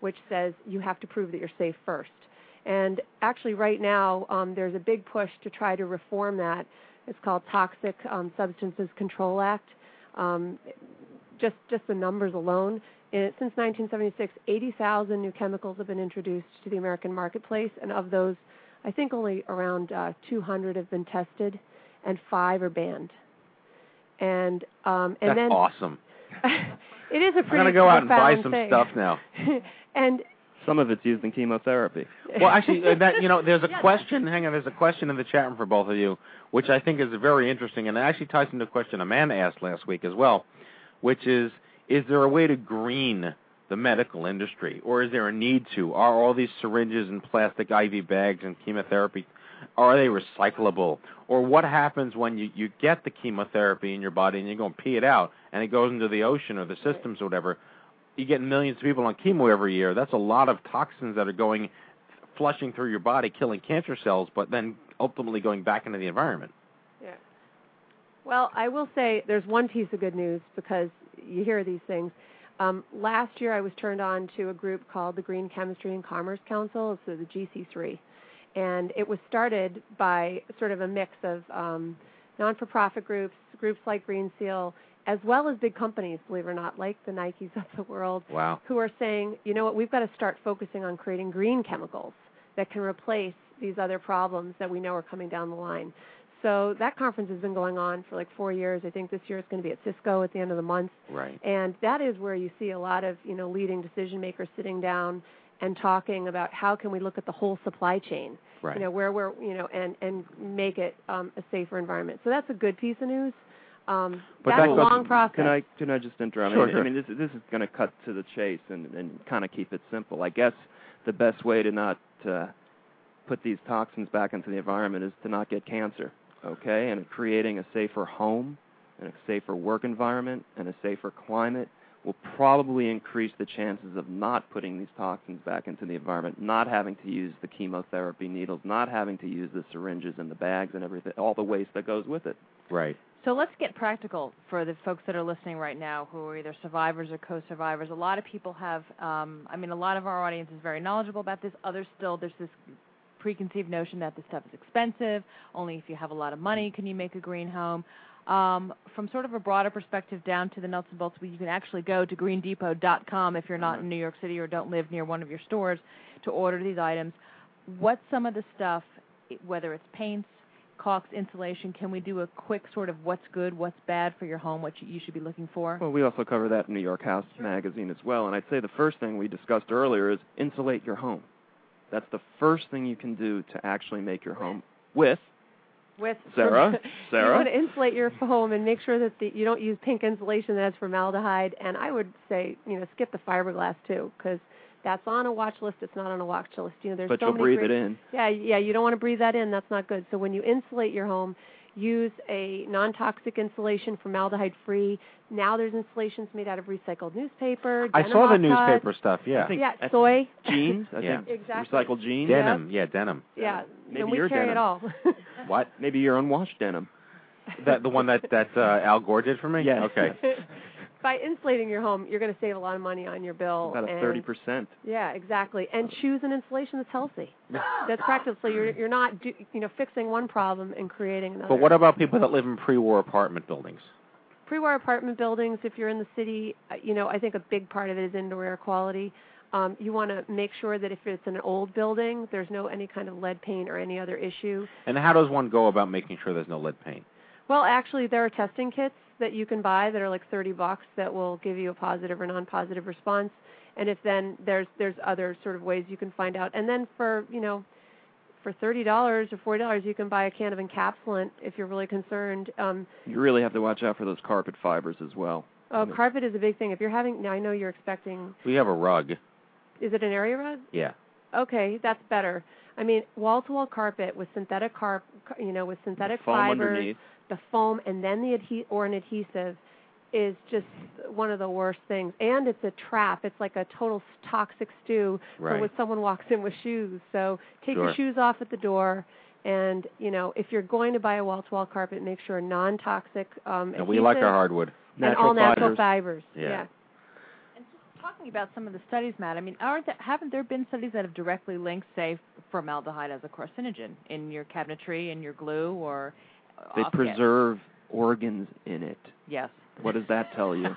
which says you have to prove that you're safe first. And actually right now um, there's a big push to try to reform that. It's called Toxic um, Substances Control Act. Um, just, just the numbers alone. It, since nineteen seventy-six, eighty thousand new chemicals have been introduced to the American marketplace, and of those, I think only around uh, two hundred have been tested, and five are banned. And um, and That's then awesome. It is a pretty profound thing. I'm gonna go out and buy some thing. stuff now. And Some of it's used in chemotherapy. Well, actually, that you know, there's a yeah, question. Hang on, there's a question in the chat room for both of you, which I think is very interesting, and it actually ties into a question Amanda asked last week as well, which is, is there a way to green the medical industry, or is there a need to? Are all these syringes and plastic I V bags and chemotherapy, are they recyclable? Or what happens when you, you get the chemotherapy in your body and you're going to pee it out and it goes into the ocean or the systems or whatever? You get millions of people on chemo every year. That's a lot of toxins that are going, flushing through your body, killing cancer cells, but then ultimately going back into the environment. Yeah. Well, I will say there's one piece of good news, because you hear these things. Um, last year I was turned on to a group called the Green Chemistry and Commerce Council, so the G C three. And it was started by sort of a mix of um, non-for-profit groups, groups like Green Seal, as well as big companies, believe it or not, like the Nikes of the world, wow. who are saying, you know what, we've got to start focusing on creating green chemicals that can replace these other problems that we know are coming down the line. So that conference has been going on for like four years. I think this year it's going to be at Cisco at the end of the month. Right. And that is where you see a lot of, you know, leading decision makers sitting down and talking about how can we look at the whole supply chain, right. you know, where we're, you know, and, and make it um, a safer environment. So that's a good piece of news. Um, but that's that a long goes, process. Can I, can I just interrupt? Sure, I mean, sure. I mean this, this is going to cut to the chase and, and kind of keep it simple. I guess the best way to not uh, put these toxins back into the environment is to not get cancer, okay? And creating a safer home and a safer work environment and a safer climate will probably increase the chances of not putting these toxins back into the environment, not having to use the chemotherapy needles, not having to use the syringes and the bags and everything, all the waste that goes with it. Right. So let's get practical for the folks that are listening right now who are either survivors or co-survivors. A lot of people have, um, I mean, a lot of our audience is very knowledgeable about this. Others still, there's this preconceived notion that this stuff is expensive. Only if you have a lot of money can you make a green home. Um, from sort of a broader perspective down to the nuts and bolts, you can actually go to green depot dot com if you're not in New York City or don't live near one of your stores to order these items. What's some of the stuff, whether it's paints, caulks, insulation, can we do a quick sort of what's good, what's bad for your home, what you should be looking for? Well, we also cover that in New York House sure. magazine as well, and I'd say the first thing we discussed earlier is insulate your home. That's the first thing you can do to actually make your home with, with Sarah, Sarah. You want to insulate your home and make sure that the, you don't use pink insulation that has formaldehyde, and I would say, you know, skip the fiberglass too, because that's on a watch list. It's not on a watch list. You know, there's but so you'll many breathe great, it in. Yeah, yeah. You don't want to breathe that in. That's not good. So when you insulate your home, use a non-toxic insulation, formaldehyde-free. Now there's insulations made out of recycled newspaper. I saw the newspaper cuts. stuff. Yeah, I think, yeah. I soy jeans. I yeah, think exactly. Recycled jeans. Denim. Yeah, yeah denim. Yeah, maybe and we your carry denim. it all. What? Maybe your unwashed denim. That the one that that uh, Al Gore did for me. Yeah. Okay. By insulating your home, you're going to save a lot of money on your bill. About a thirty percent. Yeah, exactly. And choose an insulation that's healthy. That's practically, you're, you're not do, you know, fixing one problem and creating another. But what about people that live in pre-war apartment buildings? Pre-war apartment buildings, if you're in the city, you know, I think a big part of it is indoor air quality. Um, you want to make sure that if it's an old building, there's no any kind of lead paint or any other issue. And how does one go about making sure there's no lead paint? Well, actually, there are testing kits that you can buy that are like thirty bucks that will give you a positive or non-positive response. And if then there's there's other sort of ways you can find out. And then for, you know, for thirty dollars or forty dollars, you can buy a can of encapsulant if you're really concerned. Um, you really have to watch out for those carpet fibers as well. Oh, you know? Carpet is a big thing. If you're having, now I know you're expecting. We have a rug. Is it an area rug? Yeah. Okay, that's better. I mean, wall-to-wall carpet with synthetic carp, you know, with synthetic fibers. Foam underneath. The foam and then the adhe- or an adhesive is just one of the worst things. And it's a trap. It's like a total toxic stew right. for when someone walks in with shoes. So take sure. your shoes off at the door. And, you know, if you're going to buy a wall-to-wall carpet, make sure non-toxic um, adhesive. And we like our hardwood. Natural and all fibers. natural fibers. Yeah. yeah. And just talking about some of the studies, Matt, I mean, aren't there, haven't there been studies that have directly linked, say, formaldehyde as a carcinogen in your cabinetry, in your glue, or... They preserve organs in it. Yes. What does that tell you?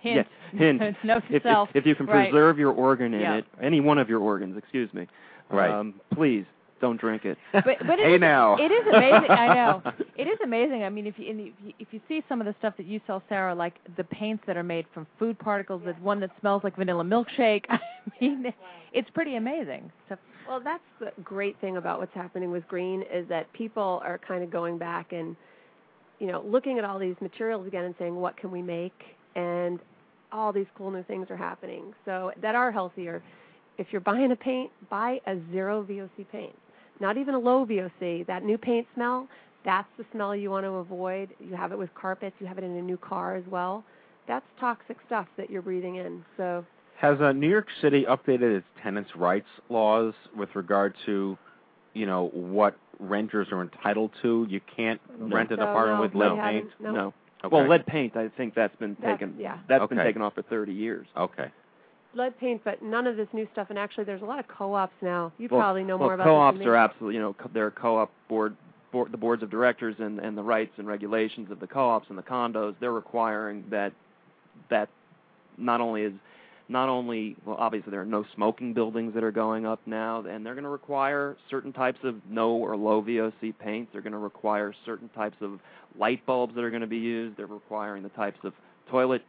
Hint. Yeah, hint. No if, self. If, if you can preserve right. your organ in yeah. it, any one of your organs, excuse me, right. um, please Don't drink it. But, but hey, it is, now. It is amazing. I know. It is amazing. I mean, if you, if you if you see some of the stuff that you sell, Sarah, like the paints that are made from food particles, yeah. the one that smells like vanilla milkshake, I mean, it's pretty amazing. So, well, that's the great thing about what's happening with Green is that people are kind of going back and, you know, looking at all these materials again and saying, what can we make? And all these cool new things are happening so that are healthier. If you're buying a paint, buy a zero V O C paint, not even a low V O C. That new paint smell, that's the smell you want to avoid. You have it with carpets. You have it in a new car as well. That's toxic stuff that you're breathing in. So, has uh, New York City updated its tenants' rights laws with regard to, you know, what renters are entitled to? You can't no. rent an so, apartment no, with lead paint? No. no. Okay. Well, lead paint, I think that's been that's, taken yeah. That's okay. been taken off for thirty years. Okay. Lead paint, but none of this new stuff. And actually, there's a lot of co-ops now. You well, probably know well, more about co-ops than me. Are absolutely, you know, co- there are co-op board, board, the boards of directors and, and the rights and regulations of the co-ops and the condos. They're requiring that that not only is not only well, obviously there are no smoking buildings that are going up now, and they're going to require certain types of no or low V O C paints. They're going to require certain types of light bulbs that are going to be used. They're requiring the types of toilet.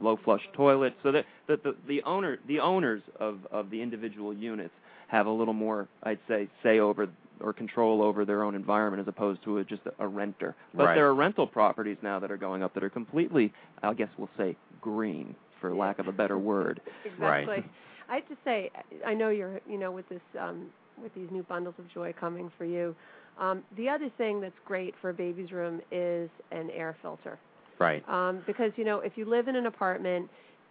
Low flush toilets, so that the the, the owner the owners of, of the individual units have a little more, I'd say, say over or control over their own environment as opposed to a, just a, a renter. But right. there are rental properties now that are going up that are completely, I guess we'll say, green, for yeah. lack of a better word. Exactly. Right. I have to say, I know you're you know with this um, with these new bundles of joy coming for you. Um, the other thing that's great for a baby's room is an air filter. Right. Um, because, you know, if you live in an apartment,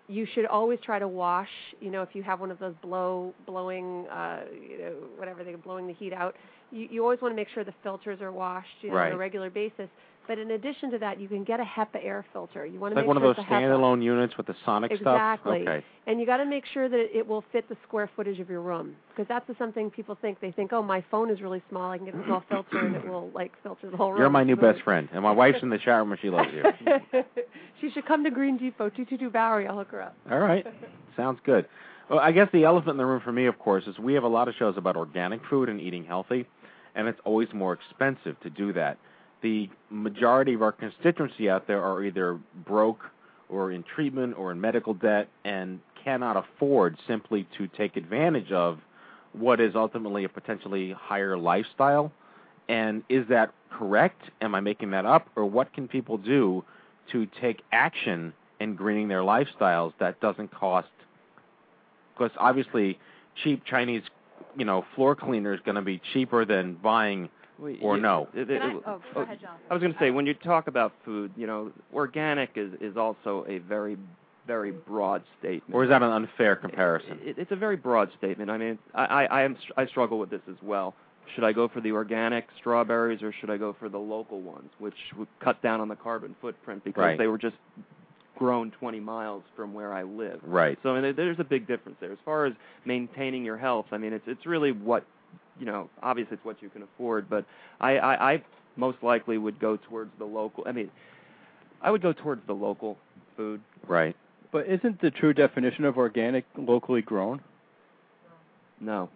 you should always try to wash, you know, if you have one of those blow, blowing, uh, you know, whatever, they're blowing the heat out, you, you always want to make sure the filters are washed, you know, right. on a regular basis. But in addition to that, you can get a HEPA air filter. You want to like make one sure of those standalone units with the sonic exactly. stuff? Exactly. Okay. And you got to make sure that it will fit the square footage of your room, because that's the something people think. They think, oh, my phone is really small. I can get a small filter, and it will, like, filter the whole room. You're my new so best friend, and my wife's in the shower when she loves you. She should come to Green Depot, two twenty-two Bowery. I'll hook her up. All right. Sounds good. Well, I guess the elephant in the room for me, of course, is we have a lot of shows about organic food and eating healthy, and it's always more expensive to do that. The majority of our constituency out there are either broke or in treatment or in medical debt and cannot afford simply to take advantage of what is ultimately a potentially higher lifestyle. And is that correct? Am I making that up? Or what can people do to take action in greening their lifestyles that doesn't cost? Because obviously cheap Chinese, you know, floor cleaner is going to be cheaper than buying... Or no. It, it, I, oh, go ahead, John. I was going to say, when you talk about food, you know, organic is, is also a very, very broad statement. Or is that an unfair comparison? It, it, it's a very broad statement. I mean, I, I, I, am, I struggle with this as well. Should I go for the organic strawberries or should I go for the local ones, which would cut down on the carbon footprint because right. they were just grown twenty miles from where I live. Right. So I mean, there's a big difference there. As far as maintaining your health, I mean, it's it's really what... You know, obviously it's what you can afford, but I, I, I most likely would go towards the local. I mean, I would go towards the local food. Right. But isn't the true definition of organic locally grown? No.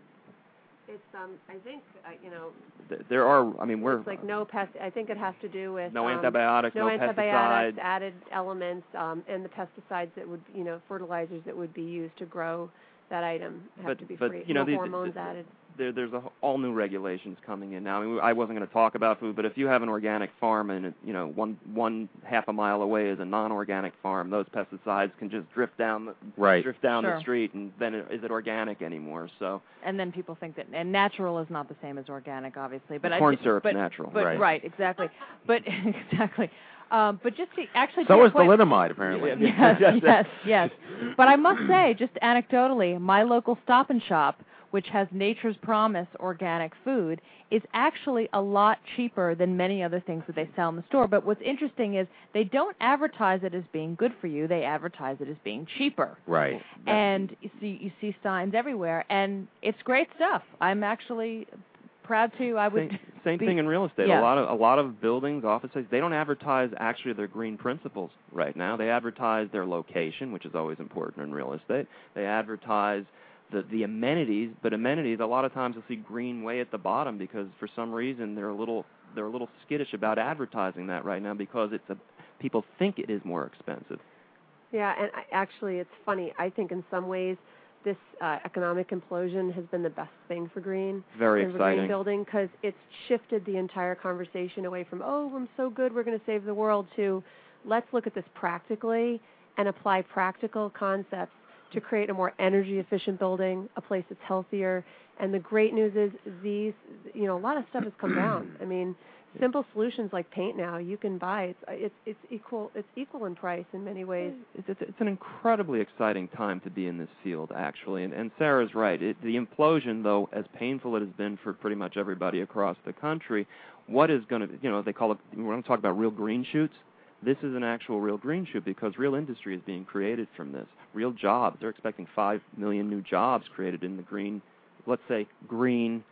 It's um. I think uh, you know. Th- there are. I mean, we're. It's like no pest. I think it has to do with no um, antibiotics, no, no antibiotics, pesticides, added elements, um, and the pesticides that would, you know, fertilizers that would be used to grow that item have but, to be but, free. You know, no these, hormones the, added. There, there's a, all new regulations coming in now. I mean, I wasn't going to talk about food, but if you have an organic farm and, you know, one one half a mile away is a non-organic farm, those pesticides can just drift down the, right. drift down sure. the street, and then it, is it organic anymore? So. And then people think that and natural is not the same as organic, obviously. But corn syrup's natural, but, right? Right, exactly. But exactly. Um, but just to actually, so is thalidomide, apparently. Yes, yes, yes. But I must say, just anecdotally, my local Stop and Shop, which has Nature's Promise organic food, is actually a lot cheaper than many other things that they sell in the store. But what's interesting is they don't advertise it as being good for you. They advertise it as being cheaper. Right. And you see, you see signs everywhere, and it's great stuff. I'm actually proud to. I would. Same, same be, thing in real estate. Yeah. A lot of a lot of buildings, offices, they don't advertise actually their green principles right now. They advertise their location, which is always important in real estate. They advertise the, the amenities, but amenities, a lot of times you'll see Greenway at the bottom because for some reason they're a little they're a little skittish about advertising that right now because it's a, people think it is more expensive. Yeah, and I, actually it's funny. I think in some ways this uh, economic implosion has been the best thing for Green. Very exciting. For Green Building, because it's shifted the entire conversation away from, oh, I'm so good, we're going to save the world, to let's look at this practically and apply practical concepts to create a more energy-efficient building, a place that's healthier. And the great news is these, you know, a lot of stuff has come down. I mean, simple solutions like paint now you can buy. It's it's, it's equal it's equal in price in many ways. It's, it's, it's an incredibly exciting time to be in this field, actually. And, and Sarah's right. It, the implosion, though, as painful it has been for pretty much everybody across the country, what is going to, you know, they call it, we're going to talk about real green shoots. This is an actual real green shoot because real industry is being created from this. Real jobs. They're expecting five million new jobs created in the green, let's say, green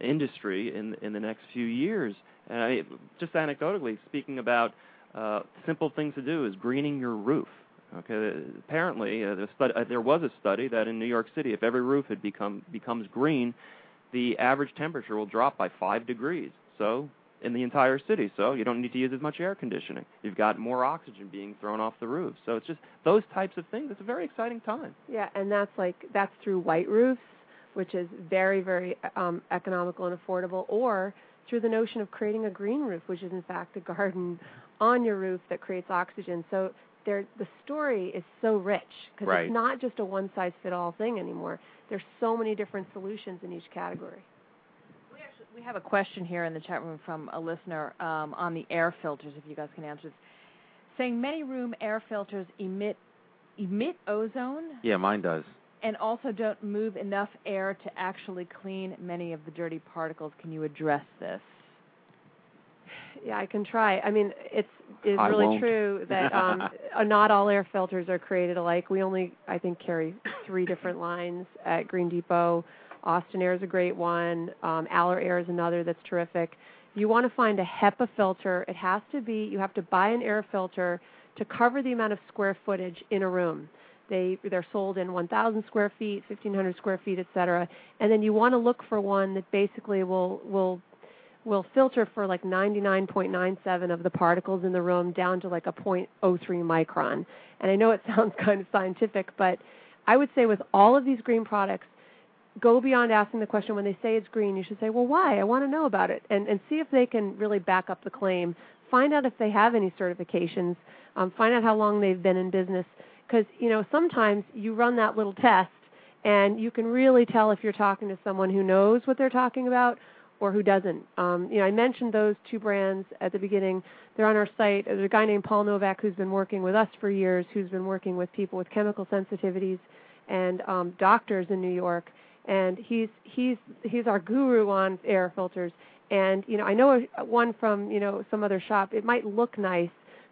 industry in in the next few years. And I, just anecdotally, speaking about uh, simple things to do is greening your roof. Okay, apparently uh, the stud- uh, there was a study that in New York City, if every roof had become becomes green, the average temperature will drop by five degrees. So in the entire city, so you don't need to use as much air conditioning. You've got more oxygen being thrown off the roof. So it's just those types of things. It's a very exciting time. Yeah, and that's like that's through white roofs, which is very, very um, economical and affordable, or through the notion of creating a green roof, which is in fact a garden on your roof that creates oxygen. So there, the story is so rich because right. It's not just a one-size-fit-all thing anymore. There's so many different solutions in each category. We have a question here in the chat room from a listener um, on the air filters, if you guys can answer this, saying many room air filters emit emit ozone. Yeah, mine does. And also don't move enough air to actually clean many of the dirty particles. Can you address this? Yeah, I can try. I mean, it's, it's really won't. true that um, not all air filters are created alike. We only, I think, carry three different lines at Green Depot. Austin Air is a great one. Um, Aller Air is another that's terrific. You want to find a HEPA filter. It has to be, you have to buy an air filter to cover the amount of square footage in a room. They, they're sold in one thousand square feet, fifteen hundred square feet, et cetera. And then you want to look for one that basically will will will filter for like ninety-nine point nine seven of the particles in the room down to like a zero point zero three micron. And I know it sounds kind of scientific, but I would say with all of these green products, go beyond asking the question. When they say it's green, you should say, well, why? I want to know about it, and, and see if they can really back up the claim. Find out if they have any certifications. Um, find out how long they've been in business, because, you know, sometimes you run that little test, and you can really tell if you're talking to someone who knows what they're talking about or who doesn't. Um, you know, I mentioned those two brands at the beginning. They're on our site. There's a guy named Paul Novak who's been working with us for years, who's been working with people with chemical sensitivities and um, doctors in New York. And he's he's he's our guru on air filters. And, you know, I know one from, you know, some other shop. It might look nice,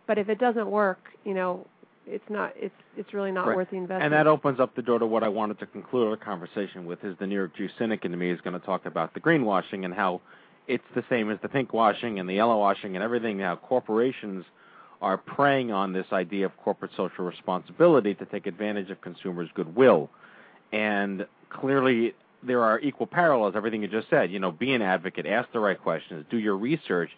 but if it doesn't work, you know, it's not it's it's really not right. worth the investment. And that opens up the door to what I wanted to conclude our conversation with, is the New York Jew cynic in me is going to talk about the greenwashing and how it's the same as the pink washing and the yellow washing and everything, how corporations are preying on this idea of corporate social responsibility to take advantage of consumers' goodwill. And clearly, there are equal parallels, everything you just said. You know, be an advocate, ask the right questions, do your research.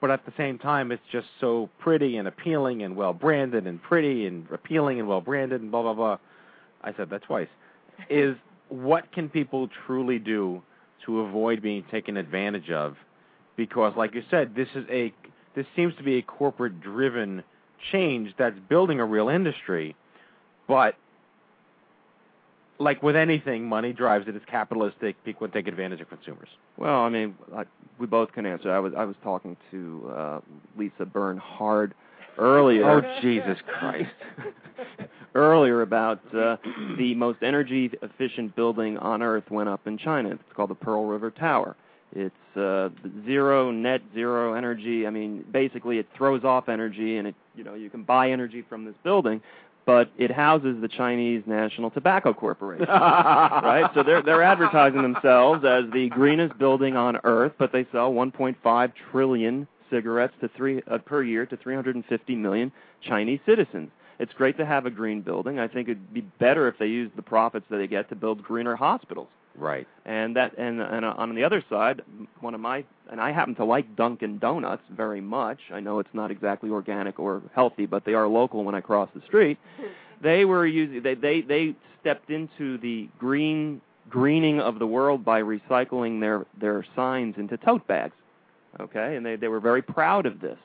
But at the same time, it's just so pretty and appealing and well-branded and pretty and appealing and well-branded and blah, blah, blah. I said that twice. Is what can people truly do to avoid being taken advantage of? Because, like you said, this is a this seems to be a corporate-driven change that's building a real industry, but like with anything, money drives it. It's capitalistic. People would take advantage of consumers. Well, I mean, I, we both can answer. I was I was talking to uh, Lisa Bernhard earlier. Oh, Jesus Christ. Earlier about uh, the most energy-efficient building on Earth went up in China. It's called the Pearl River Tower. It's uh, zero, net zero energy. I mean, basically it throws off energy, and it you know you can buy energy from this building. But it houses the Chinese National Tobacco Corporation, right? So they're they're advertising themselves as the greenest building on Earth, but they sell one point five trillion cigarettes to three uh, per year to three hundred fifty million Chinese citizens. It's great to have a green building. I think it'd be better if they used the profits that they get to build greener hospitals. Right. And that, and, and on the other side, one of my, and I happen to like Dunkin' Donuts very much. I know it's not exactly organic or healthy, but they are local when I cross the street. They were using, they, they, they stepped into the green greening of the world by recycling their, their signs into tote bags. Okay? And they, they were very proud of this.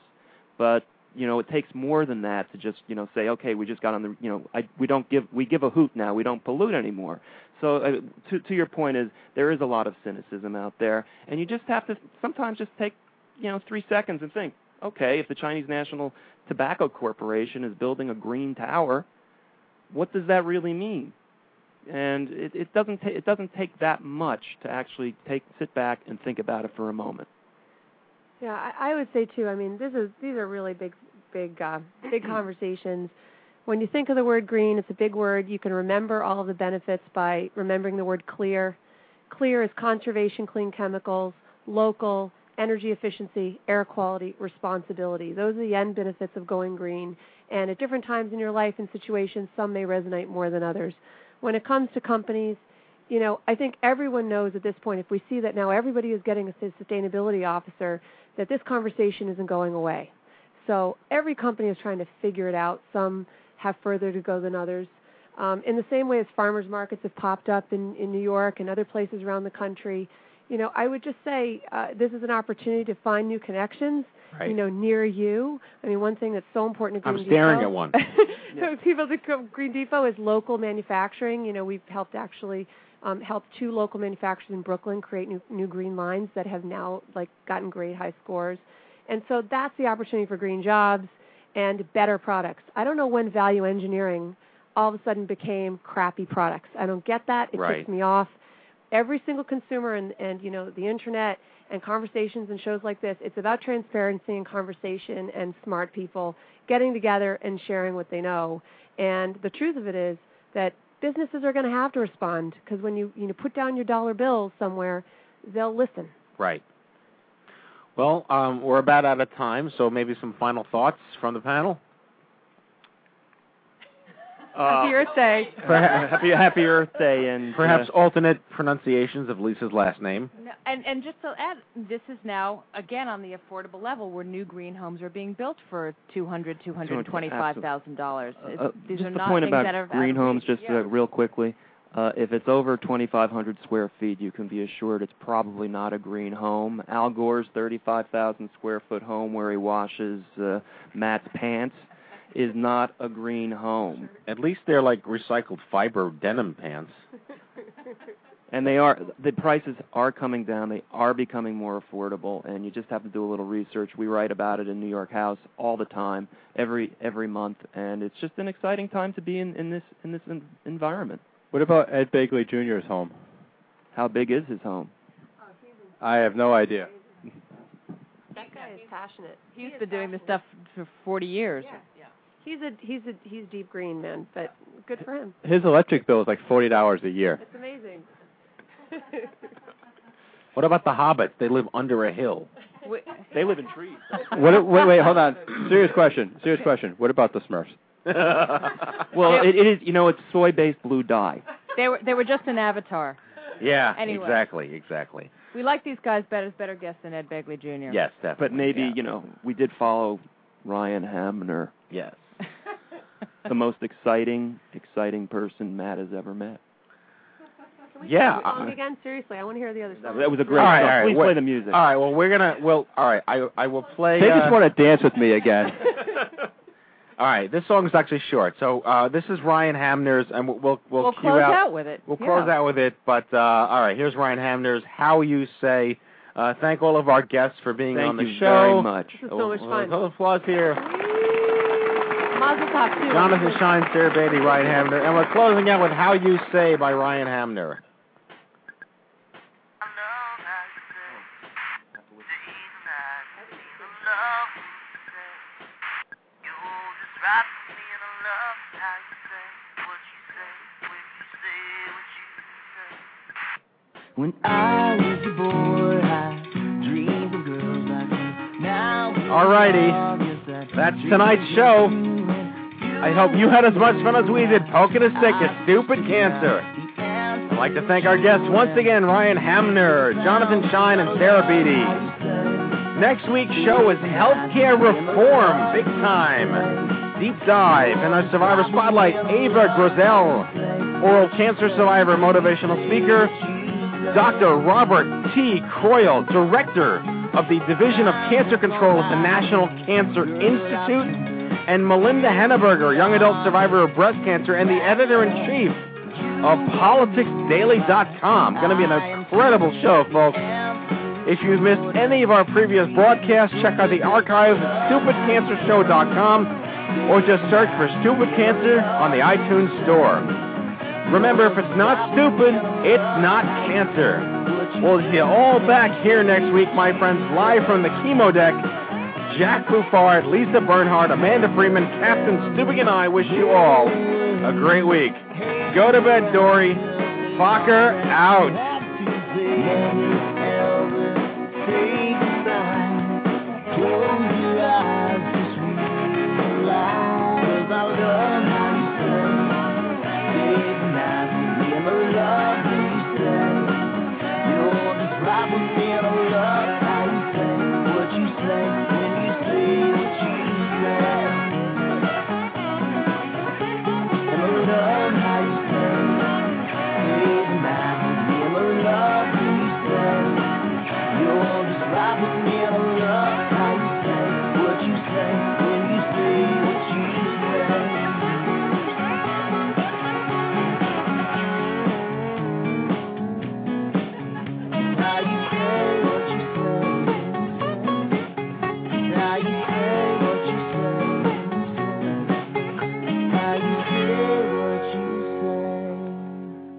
But, you know, it takes more than that to just, you know, say, okay, we just got on the, you know, I, we don't give, we give a hoot now. We don't pollute anymore. So uh, to, to your point is there is a lot of cynicism out there. And you just have to sometimes just take, you know, three seconds and think, okay, if the Chinese National Tobacco Corporation is building a green tower, what does that really mean? And it, it doesn't ta- it doesn't take that much to actually take sit back and think about it for a moment. Yeah, I, I would say too. I mean, this is these are really big, big, uh, big conversations. When you think of the word green, it's a big word. You can remember all of the benefits by remembering the word clear. Clear is conservation, clean chemicals, local, energy efficiency, air quality, responsibility. Those are the end benefits of going green. And at different times in your life and situations, some may resonate more than others. When it comes to companies, you know, I think everyone knows at this point, if we see that now everybody is getting a sustainability officer, that this conversation isn't going away. So every company is trying to figure it out. Some have further to go than others. Um, in the same way as farmers markets have popped up in, in New York and other places around the country, you know, I would just say uh, this is an opportunity to find new connections, right. you know, near you. I mean, one thing that's so important to Green Depot. I'm staring Depot, at one. So people that come Green Depot is local manufacturing. You know, we've helped actually um, help two local manufacturers in Brooklyn create new, new green lines that have now, like, gotten great high scores. And so that's the opportunity for green jobs and better products. I don't know when value engineering all of a sudden became crappy products. I don't get that. It right. ticks me off. Every single consumer and, and, you know, the Internet and conversations and shows like this, it's about transparency and conversation and smart people getting together and sharing what they know. And the truth of it is that businesses are going to have to respond because when you, you know, put down your dollar bills somewhere, they'll listen. Right. Well, um, we're about out of time, so maybe some final thoughts from the panel. Happy Earth Day. Perhaps, happy, happy Earth Day. And perhaps uh, alternate pronunciations of Lisa's last name. And, and just to add, this is now, again, on the affordable level where new green homes are being built for two hundred thousand dollars, two hundred twenty-five thousand dollars. Uh, uh, just are the not point about green homes, just yeah. uh, real quickly, uh, if it's over twenty-five hundred square feet, you can be assured it's probably not a green home. Al Gore's thirty-five thousand square foot home where he washes uh, Matt's pants is not a green home. At least they're like recycled fiber denim pants. And they are, the prices are coming down. They are becoming more affordable, and you just have to do a little research. We write about it in New York House all the time, every every month, and it's just an exciting time to be in, in this in this in, environment. What about Ed Begley Junior's home? How big is his home? Oh, I have no idea. That guy is passionate. He's he been doing passionate. this stuff for forty years. Yeah. Yeah. He's a he's a he's deep green, man, but good for him. His electric bill is like forty dollars a year. It's amazing. What about the hobbits? They live under a hill. Wait. They live in trees. What, wait, wait, hold on. Serious question. Serious question. What about the Smurfs? Well, it, it is. You know, it's soy-based blue dye. They were they were just an avatar. Yeah. Anyway. Exactly. Exactly. We like these guys better. Better guests than Ed Begley Junior Yes, definitely. But maybe yeah. you know we did follow Ryan Hamner. Yes. The most exciting, exciting person Matt has ever met. Can we yeah. Song again, seriously, I want to hear the other song. That was a great all right, song. All right, Please wait. play the music. All right. Well, we're gonna. Well, all right. I I will play. They uh, just want to dance with me again. All right. This song is actually short, so uh, this is Ryan Hamner's, and we'll we'll, we'll, we'll cue close out, out with it. We'll yeah. close out with it. But uh, all right. Here's Ryan Hamner's "How You Say." Uh, thank all of our guests for being thank on the show. Thank you very much. This is so much fun. Hold applause here. Jonathan Schein, Sarah Beatty, Ryan Hamner. And we're closing out with How You Say by Ryan Hamner. When I was a boy, I dreamed of girls like you. Now, all righty. That's tonight's show. I hope you had as much fun as we did poking a stick at Stupid Cancer. I'd like to thank our guests once again, Ryan Hamner, Jonathan Schein, and Sarah Beatty. Next week's show is healthcare reform, big time. Deep dive in our Survivor Spotlight, Ava Grosell, oral cancer survivor, motivational speaker, Doctor Robert T. Croyle, director of the Division of Cancer Control at the National Cancer Institute, and Melinda Henneberger, young adult survivor of breast cancer and the editor-in-chief of politics daily dot com. Going to be an incredible show, folks. If you've missed any of our previous broadcasts, check out the archives at stupid cancer show dot com or just search for Stupid Cancer on the iTunes Store. Remember, if it's not stupid, it's not cancer. We'll see you all back here next week, my friends, live from the chemo deck. Jack Bufard, Lisa Bernhard, Amanda Freeman, Captain Stubig, and I wish you all a great week. Go to bed, Dory. Fokker out.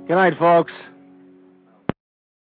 Good night, folks.